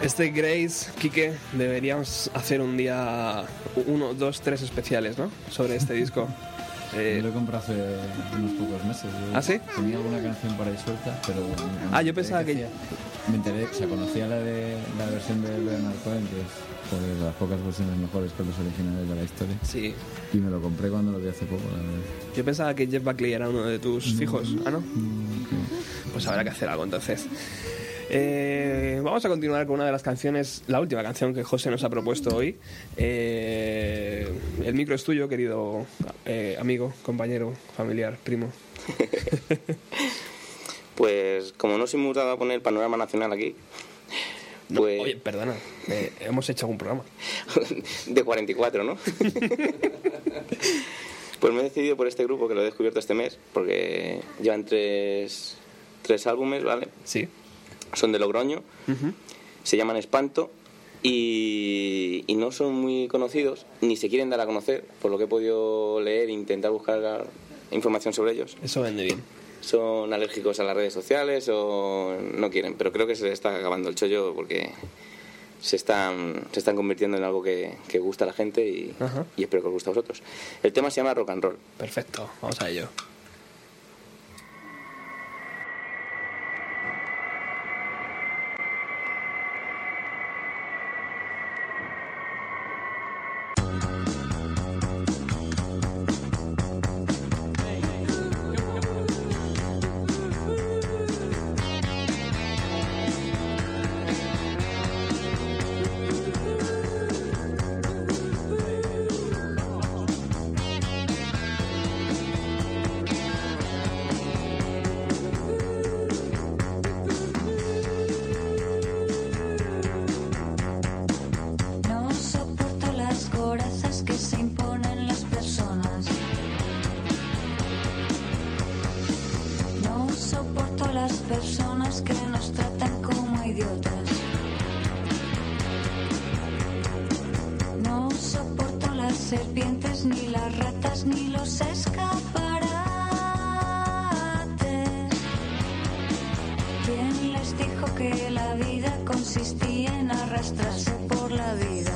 Este Grace, Quique, deberíamos hacer un día uno, dos, tres especiales, ¿no? Sobre este disco. Eh... Lo compré hace unos pocos meses. Yo ¿Ah, sí? Tenía alguna canción por ahí suelta, pero bueno. Ah, yo pensaba que... que... Me enteré, o sea, conocía la de la versión de Leonard Cohen, que es por las pocas versiones mejores que los originales de la historia. Sí. Y me lo compré cuando lo vi hace poco, la verdad. Yo pensaba que Jeff Buckley era uno de tus no, fijos. ¿Ah, no? no, no. Pues habrá que hacer algo, entonces. Eh, vamos a continuar con una de las canciones, la última canción que José nos ha propuesto hoy. Eh, el micro es tuyo, querido eh, amigo, compañero, familiar, primo. Pues como no se me gusta poner el panorama nacional aquí, pues... no, oye, perdona, eh, hemos hecho algún programa de cuarenta y cuatro, ¿no? Pues me he decidido por este grupo que lo he descubierto este mes, porque llevan tres, tres álbumes, ¿vale? Sí. Son de Logroño, uh-huh. Se llaman Espanto y, y no son muy conocidos, ni se quieren dar a conocer, por lo que he podido leer e intentar buscar información sobre ellos. Eso vende bien. Son alérgicos a las redes sociales o no quieren, pero creo que se les está acabando el chollo porque se están, se están convirtiendo en algo que, que gusta a la gente y, uh-huh. y espero que os guste a vosotros. El tema se llama Rock and Roll. Perfecto, vamos a ello. las ratas ni los escaparates. ¿Quién les dijo que la vida consistía en arrastrarse por la vida?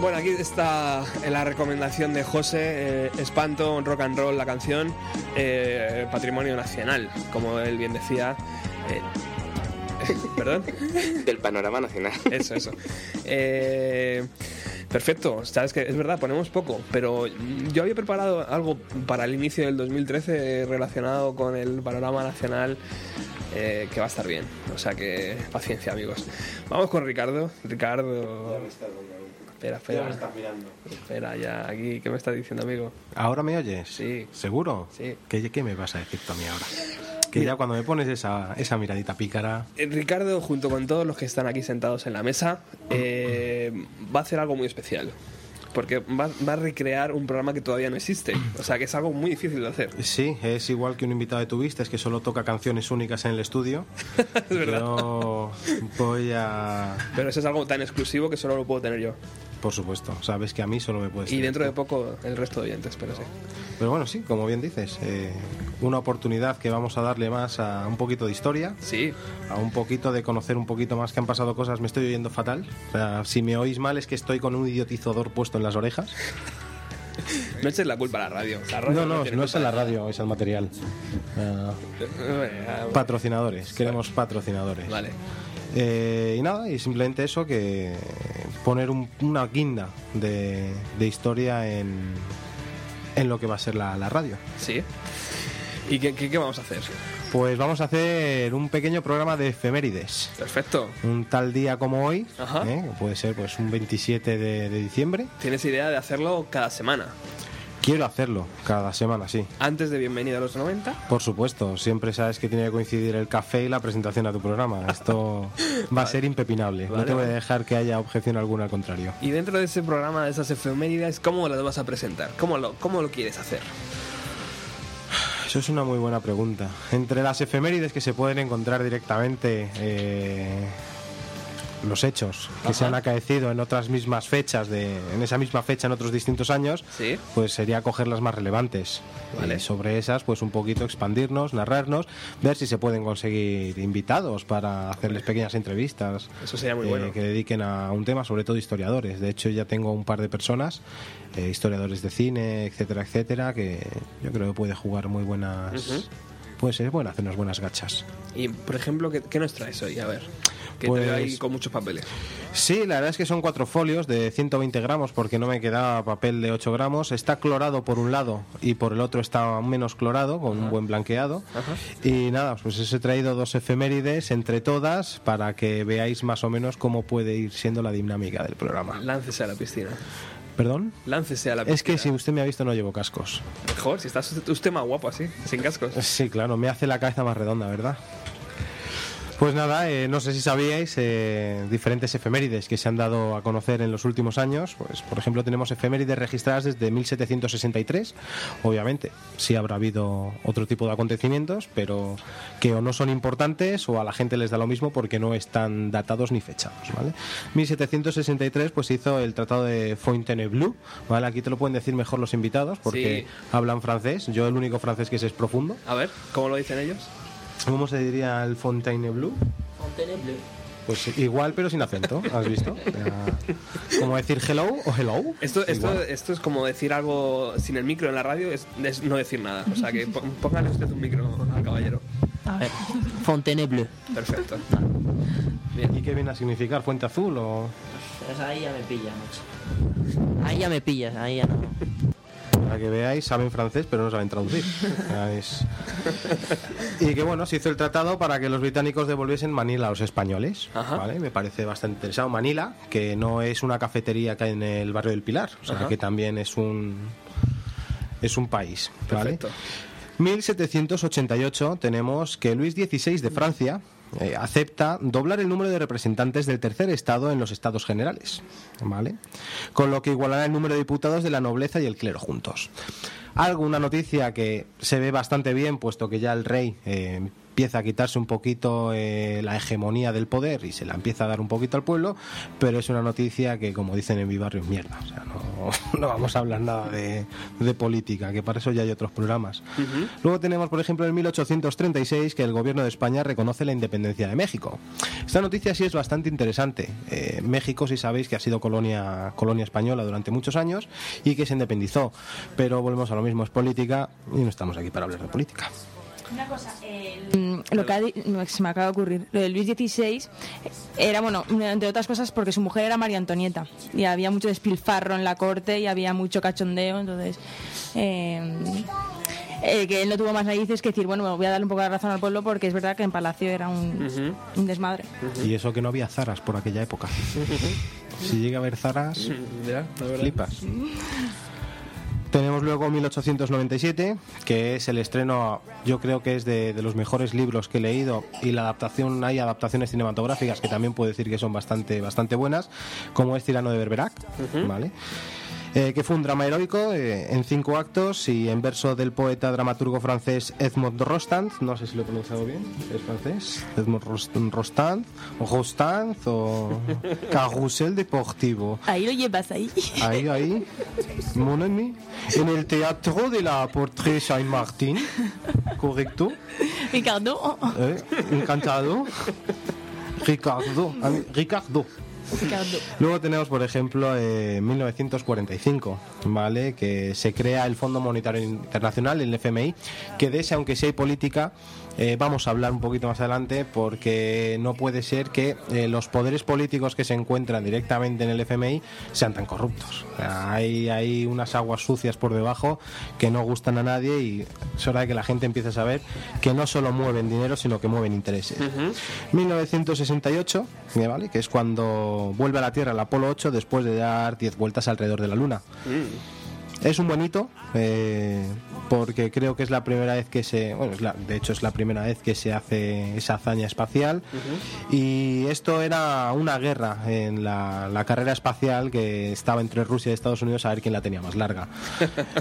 Bueno, aquí está la recomendación de José, eh, Espanto, rock and roll, la canción, eh, patrimonio nacional, como él bien decía. Eh, eh, ¿Perdón? Del panorama nacional. Eso, eso. Eh, perfecto, sabes que es verdad, ponemos poco, pero yo había preparado algo para el inicio del dos mil trece relacionado con el panorama nacional. Eh, que va a estar bien, o sea que paciencia, amigos. Vamos con Ricardo. Ricardo. Ya me estás mirando. Espera, espera. Ya me estás mirando. Espera, ya, aquí, ¿qué me estás diciendo, amigo? ¿Ahora me oyes? Sí. ¿Seguro? Sí. ¿Qué, qué me vas a decir tú a mí ahora? Que mira, ya cuando me pones esa, esa miradita pícara. Ricardo, junto con todos los que están aquí sentados en la mesa, eh, va a hacer algo muy especial. Porque va, va a recrear un programa que todavía no existe. O sea, que es algo muy difícil de hacer. Sí, es igual que un invitado que tuviste, es que solo toca canciones únicas en el estudio. Es verdad. Yo voy a... Pero eso es algo tan exclusivo que solo lo puedo tener yo. Por supuesto, sabes que a mí solo me puedes... Y dentro de poco el resto de oyentes, pero sí. Pero bueno, sí, como bien dices, eh, una oportunidad que vamos a darle más a un poquito de historia. Sí. A un poquito de conocer un poquito más que han pasado cosas. Me estoy oyendo fatal. O sea, si me oís mal es que estoy con un idiotizador puesto en las orejas. No eches la culpa a la radio. La radio no, no, no, no es a la radio, es al material. Uh, patrocinadores, queremos patrocinadores. Vale. Eh, y nada, y simplemente eso, que poner un, una guinda de, de historia en, en lo que va a ser la, la radio. Sí. ¿Y qué, qué, qué vamos a hacer? Pues vamos a hacer un pequeño programa de efemérides. Perfecto. Un tal día como hoy, ¿eh? Puede ser pues un veintisiete de, de diciembre. ¿Tienes idea de hacerlo cada semana? Quiero hacerlo cada semana, sí. ¿Antes de Bienvenido a los noventa? Por supuesto, siempre sabes que tiene que coincidir el café y la presentación a tu programa. Esto va vale. a ser impepinable, vale, no te voy a dejar que haya objeción alguna al contrario. Y dentro de ese programa, de esas efemérides, ¿cómo las vas a presentar? ¿Cómo lo, cómo lo quieres hacer? Eso es una muy buena pregunta. Entre las efemérides que se pueden encontrar directamente... Eh... los hechos que Ajá. se han acaecido en otras mismas fechas, de, en esa misma fecha en otros distintos años, ¿sí? Pues sería coger las más relevantes. Vale. Y sobre esas, pues un poquito expandirnos, narrarnos, ver si se pueden conseguir invitados para hacerles pequeñas entrevistas. Eso sería muy eh, bueno. Que dediquen a un tema, sobre todo historiadores. De hecho, ya tengo un par de personas, eh, historiadores de cine, etcétera, etcétera, que yo creo que puede jugar muy buenas... Uh-huh. Pues es bueno hacernos buenas gachas. Y, por ejemplo, ¿qué, qué nos traes hoy? A ver... Que pues, te veo ahí con muchos papeles. Sí, la verdad es que son cuatro folios de ciento veinte gramos, porque no me quedaba papel de ocho gramos. Está clorado por un lado y por el otro está menos clorado, con Ajá. un buen blanqueado. Ajá. Y nada, pues os he traído dos efemérides entre todas para que veáis más o menos cómo puede ir siendo la dinámica del programa. Láncese a la piscina. ¿Perdón? Láncese a la piscina. Es que si usted me ha visto no llevo cascos. Mejor, si está usted más guapo así, sin cascos. Sí, claro, me hace la cabeza más redonda, ¿verdad? Pues nada, eh, no sé si sabíais eh, diferentes efemérides que se han dado a conocer en los últimos años. Pues, por ejemplo, tenemos efemérides registradas desde mil setecientos sesenta y tres. Obviamente, sí habrá habido otro tipo de acontecimientos, pero que o no son importantes o a la gente les da lo mismo porque no están datados ni fechados, ¿vale? mil setecientos sesenta y tres, pues se hizo el Tratado de Fontainebleau, ¿vale? Aquí te lo pueden decir mejor los invitados porque sí. hablan francés. Yo el único francés que sé es profundo. A ver, ¿cómo lo dicen ellos? ¿Cómo se diría el Fontainebleau? Fontainebleau. Pues igual, pero sin acento, ¿has visto? Uh, como decir hello o hello. Esto, esto, esto es como decir algo sin el micro en la radio, es, es no decir nada. O sea, que póngale usted un micro al caballero. A ver, Fontainebleau. Perfecto. Bien. ¿Y qué viene a significar? ¿Fuente azul o...? Pues ahí ya me pillas, macho. Ahí ya me pillas, ahí ya no... Para que veáis, saben francés pero no saben traducir. Y que bueno, se hizo el tratado para que los británicos devolviesen Manila a los españoles, ¿vale? Me parece bastante interesado. Manila, que no es una cafetería que hay en el barrio del Pilar, o sea, Ajá. que también es un es un país, ¿vale? Perfecto. mil setecientos ochenta y ocho tenemos que Luis dieciséis de Francia Eh, acepta doblar el número de representantes del tercer estado en los estados generales, ¿vale? Con lo que igualará el número de diputados de la nobleza y el clero juntos. Algo, una noticia que se ve bastante bien, puesto que ya el rey eh, empieza a quitarse un poquito eh, la hegemonía del poder y se la empieza a dar un poquito al pueblo, pero es una noticia que, como dicen en mi barrio, es mierda. O sea, no, no vamos a hablar nada de, de política, que para eso ya hay otros programas. Uh-huh. Luego tenemos, por ejemplo, en mil ochocientos treinta y seis que el gobierno de España reconoce la independencia de México. Esta noticia sí es bastante interesante. Eh, México, si sabéis, que ha sido colonia, colonia española durante muchos años y que se independizó, pero volvemos a lo mismo, es política y no estamos aquí para hablar de política. Una cosa, el... lo que ha di... no, se me acaba de ocurrir, lo de Luis dieciséis era, bueno, entre otras cosas porque su mujer era María Antonieta y había mucho despilfarro en la corte y había mucho cachondeo, entonces eh... Eh, que él no tuvo más narices que decir, bueno, bueno, voy a darle un poco de razón al pueblo porque es verdad que en Palacio era un, uh-huh. un desmadre. Uh-huh. Y eso que no había zaras por aquella época. Uh-huh. Si llega a haber zaras, ya, flipas. Uh-huh. Tenemos luego mil ochocientos noventa y siete, que es el estreno, yo creo que es de, de los mejores libros que he leído, y la adaptación, hay adaptaciones cinematográficas que también puedo decir que son bastante, bastante buenas, como es Cyrano de Bergerac, uh-huh. ¿vale? Eh, que fue un drama heroico eh, en cinco actos y en verso del poeta dramaturgo francés Edmond Rostand, no sé si lo he pronunciado bien, es francés, Edmond Rostand o Rostand o Carrousel Deportivo. Ahí lo llevas, ahí. Ahí, ahí, mon ami, en el Teatro de la Porte Saint-Martin, correcto. Ricardo. Eh, encantado. Ricardo, Ricardo. Luego tenemos, por ejemplo, eh, mil novecientos cuarenta y cinco, ¿vale? Que se crea el Fondo Monetario Internacional, el F M I, que de ese, aunque sí hay política, eh, vamos a hablar un poquito más adelante, porque no puede ser que eh, los poderes políticos que se encuentran directamente en el F M I sean tan corruptos. Hay, hay unas aguas sucias por debajo que no gustan a nadie y es hora de que la gente empiece a saber que no solo mueven dinero, sino que mueven intereses. Uh-huh. mil novecientos sesenta y ocho, ¿vale? Que es cuando vuelve a la Tierra el Apolo ocho después de dar diez vueltas alrededor de la Luna. Mm. Es un buen hito eh, porque creo que es la primera vez que se... Bueno, es la, de hecho es la primera vez que se hace esa hazaña espacial. Uh-huh. Y esto era una guerra en la, la carrera espacial que estaba entre Rusia y Estados Unidos a ver quién la tenía más larga.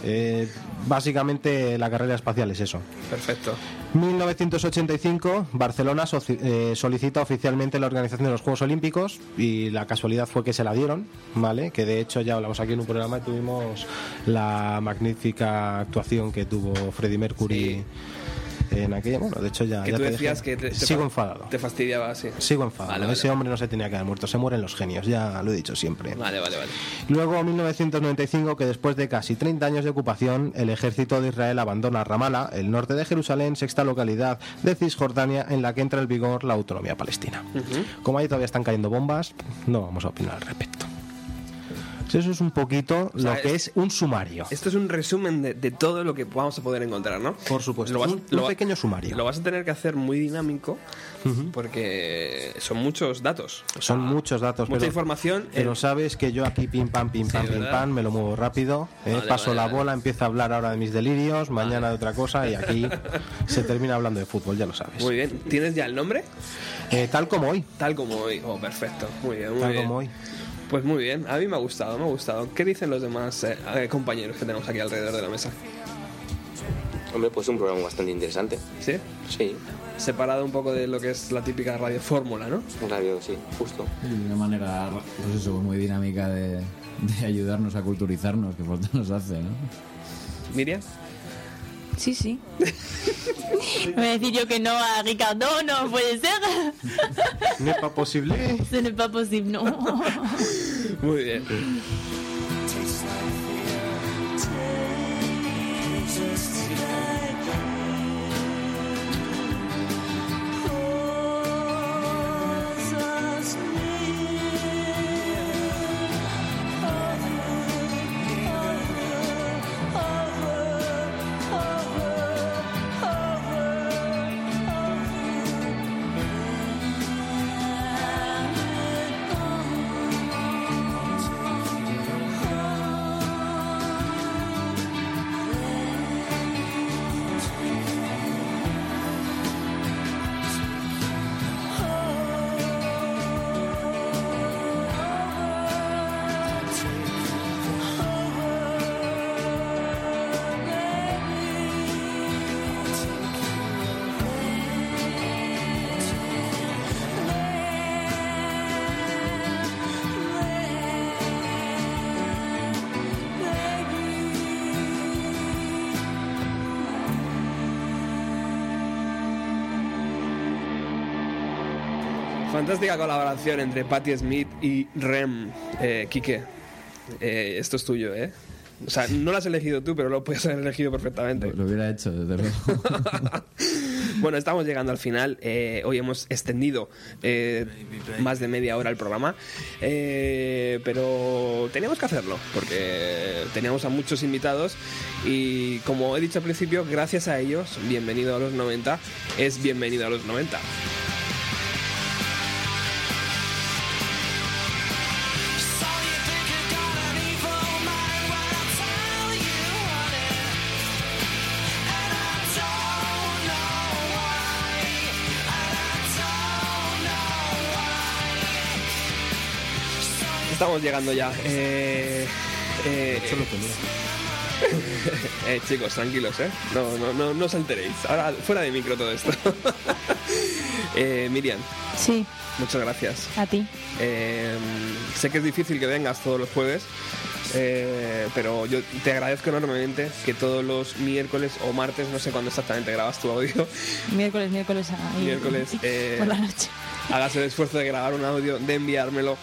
eh, básicamente la carrera espacial es eso. Perfecto. mil novecientos ochenta y cinco, Barcelona so- eh, solicita oficialmente la organización de los Juegos Olímpicos y la casualidad fue que se la dieron, ¿vale? Que de hecho ya hablamos aquí en un programa y tuvimos la magnífica actuación que tuvo Freddie Mercury. Sí. En aquella, bueno, de hecho ya, que ya tú te decías dejé. que te, te sigo fa- enfadado. Te fastidiaba, sí. Sigo enfadado. Vale, vale. Ese hombre no se tenía que haber muerto. Se mueren los genios, ya lo he dicho siempre. Vale, vale, vale. Luego, mil novecientos noventa y cinco, que después de casi treinta años de ocupación, el ejército de Israel abandona Ramala, el norte de Jerusalén, sexta localidad de Cisjordania, en la que entra en vigor la autonomía palestina. Uh-huh. Como ahí todavía están cayendo bombas, no vamos a opinar al respecto. Eso es un poquito, o sea, lo que es, es un sumario. Esto es un resumen de, de todo lo que vamos a poder encontrar, ¿no? Por supuesto, vas, un, un pequeño sumario. Lo vas a tener que hacer muy dinámico, uh-huh, porque son muchos datos. Son ah, muchos datos. Mucha pero, información. Pero el... sabes que yo aquí pim, pam, pim, pam, sí, pim, pam, me lo muevo rápido, eh, vale, paso vale, la vale. bola, empiezo a hablar ahora de mis delirios, mañana vale. de otra cosa y aquí se termina hablando de fútbol, ya lo sabes. Muy bien. ¿Tienes ya el nombre? Eh, tal como hoy. Tal como hoy. Oh, perfecto. Muy bien, muy tal bien. Tal como hoy. Pues muy bien, a mí me ha gustado, me ha gustado. ¿Qué dicen los demás eh, compañeros que tenemos aquí alrededor de la mesa? Hombre, pues un programa bastante interesante. ¿Sí? Sí. Separado un poco de lo que es la típica radio fórmula, ¿no? Radio, sí, justo. De una manera, pues eso, muy dinámica de, de ayudarnos a culturizarnos, que falta nos hace, ¿no? ¿Miriam? Sí, sí. Voy a decir yo que no a Ricardo, no puede ser. No es pas posible. No es pas posible, no. Muy bien. Fantástica colaboración entre Patti Smith y Rem. Eh, Quique, eh, esto es tuyo, ¿eh? O sea, no lo has elegido tú, pero lo puedes haber elegido perfectamente. Lo, lo hubiera hecho, desde luego. Bueno, estamos llegando al final. Eh, hoy hemos extendido eh, más de media hora el programa. Eh, pero teníamos que hacerlo, porque teníamos a muchos invitados. Y como he dicho al principio, gracias a ellos, bienvenido a los noventa, es bienvenido a los noventa. Estamos llegando ya. Eh, eh, eh, chicos, tranquilos, ¿eh? No, no, no, no os alteréis. Ahora, fuera de micro todo esto. eh, Miriam. Sí. Muchas gracias. A ti. Eh, sé que es difícil que vengas todos los jueves, eh, pero yo te agradezco enormemente que todos los miércoles o martes, no sé cuándo exactamente grabas tu audio. Miércoles, miércoles. Ahí, miércoles. Eh, por la noche. Hagas el esfuerzo de grabar un audio, de enviármelo,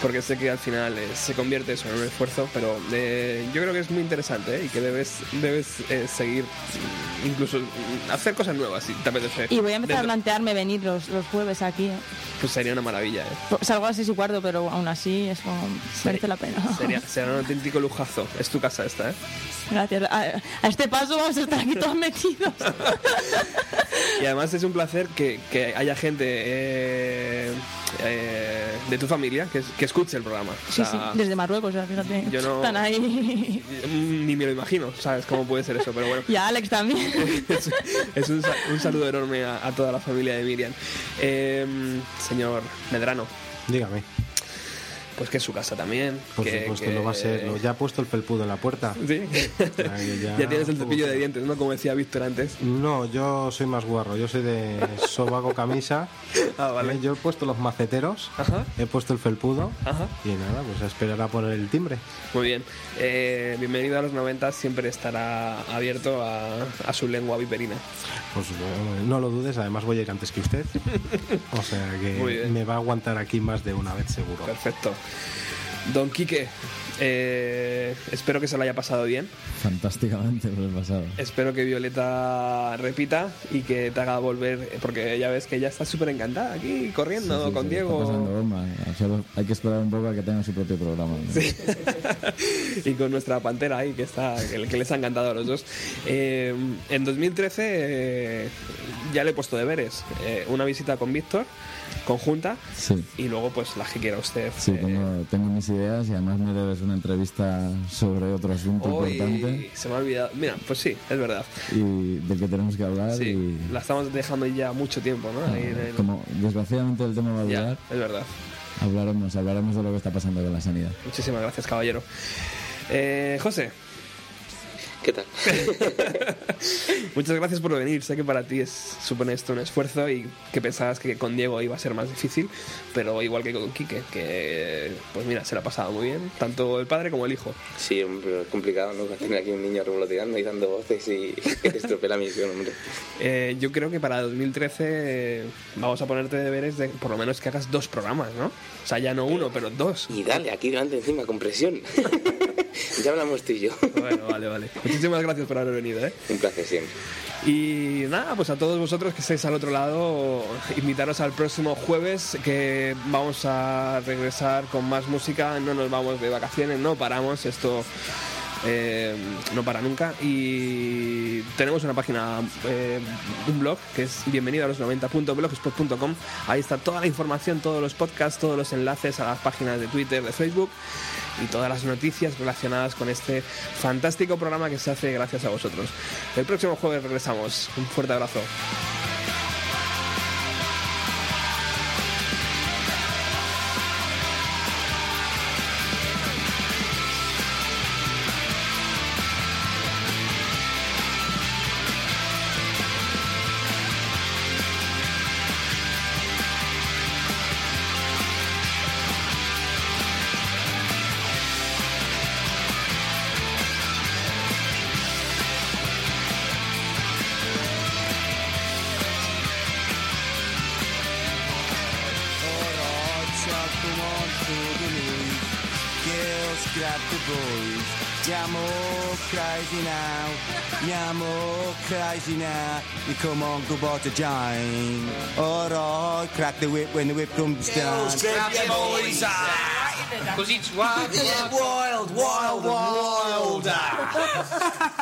porque sé que al final eh, se convierte eso en un esfuerzo, pero eh, yo creo que es muy interesante, ¿eh? Y que debes debes eh, seguir, incluso hacer cosas nuevas si te apetece. Y voy a empezar Desde... a plantearme venir los, los jueves aquí, ¿eh? Pues sería una maravilla, ¿eh? Salgo a las seis y cuarto, pero aún así es como... merece la pena. Sería, sería un auténtico lujazo. Es tu casa esta, ¿eh? Gracias. A, a este paso vamos a estar aquí todos metidos. Y además es un placer que, que haya gente eh, eh, de tu familia que, que escuche el programa. O sea, sí, sí, desde Marruecos, ya, fíjate. Yo no, están ahí. Ni me lo imagino, ¿sabes? ¿Cómo puede ser eso? Pero bueno. Y a Alex también. Es, es un, un saludo enorme a, a toda la familia de Miriam. Eh, señor Medrano. Dígame. pues que es su casa también. Por que, supuesto, que... lo va a ser. Lo, ya ha puesto el felpudo en la puerta. Sí. Ahí, ya... ya tienes el cepillo de dientes, ¿no? Como decía Víctor antes. No, yo soy más guarro. Yo soy de sobaco camisa. Ah, vale. Yo he puesto los maceteros. Ajá. He puesto el felpudo. Ajá. Y nada, pues a esperar a poner el timbre. Muy bien. Eh, bienvenido a los noventa. Siempre estará abierto a, a su lengua viperina. Pues no, no lo dudes. Además voy a ir antes que usted. O sea que me va a aguantar aquí más de una vez seguro. Perfecto. Don Quique, eh, espero que se lo haya pasado bien. Fantásticamente me lo he pasado. Espero que Violeta repita y que te haga volver, porque ya ves que ya está súper encantada aquí, corriendo sí, sí, con sí, Diego. Está pasando broma. O sea, hay que esperar un poco a que tenga su propio programa, ¿no? Sí. Y con nuestra pantera ahí, que está, que les ha encantado a los dos. Eh, en dos mil trece eh, ya le he puesto deberes. Eh, una visita con Víctor, conjunta, sí. Y luego pues las que quiera usted. Sí, eh... tengo, tengo mis ideas y además me debes una entrevista sobre otro asunto oh, importante. Se me ha olvidado. Mira, pues sí, es verdad. Y del que tenemos que hablar. Sí, y... la estamos dejando ya mucho tiempo, ¿no? Ah, Ahí, el... Como desgraciadamente el tema va a durar. Es verdad. Hablaremos, hablaremos de lo que está pasando con la sanidad. Muchísimas gracias, caballero. Eh, José. ¿Qué tal? Muchas gracias por venir. Sé que para ti es, supone esto un esfuerzo y que pensabas que con Diego iba a ser más difícil, pero igual que con Quique, que pues mira, se la ha pasado muy bien, tanto el padre como el hijo. Sí, es complicado, ¿no? Tener aquí un niño revoloteando y dando voces y que te estropea la misión, hombre. Eh, yo creo que para dos mil trece vamos a ponerte deberes de por lo menos que hagas dos programas, ¿no? O sea, ya no uno, pero dos. Y dale, aquí delante encima, con presión. Ya hablamos tú y yo. Bueno, vale, vale. Muchísimas gracias por haber venido, ¿eh? Un placer siempre. Y nada, pues a todos vosotros que estáis al otro lado, invitaros al próximo jueves, que vamos a regresar con más música. No nos vamos de vacaciones, no paramos. Esto eh, no para nunca. Y tenemos una página, eh, un blog, que es bienvenido a los noventa punto blogspot punto com. Ahí está toda la información, todos los podcasts, todos los enlaces a las páginas de Twitter, de Facebook, y todas las noticias relacionadas con este fantástico programa que se hace gracias a vosotros. El próximo jueves regresamos. Un fuerte abrazo. Come on, go bought a giant. Alright, crack the whip when the whip comes down. Grab your boys out, cause it's wild, wild, wild, wild, wild, wild.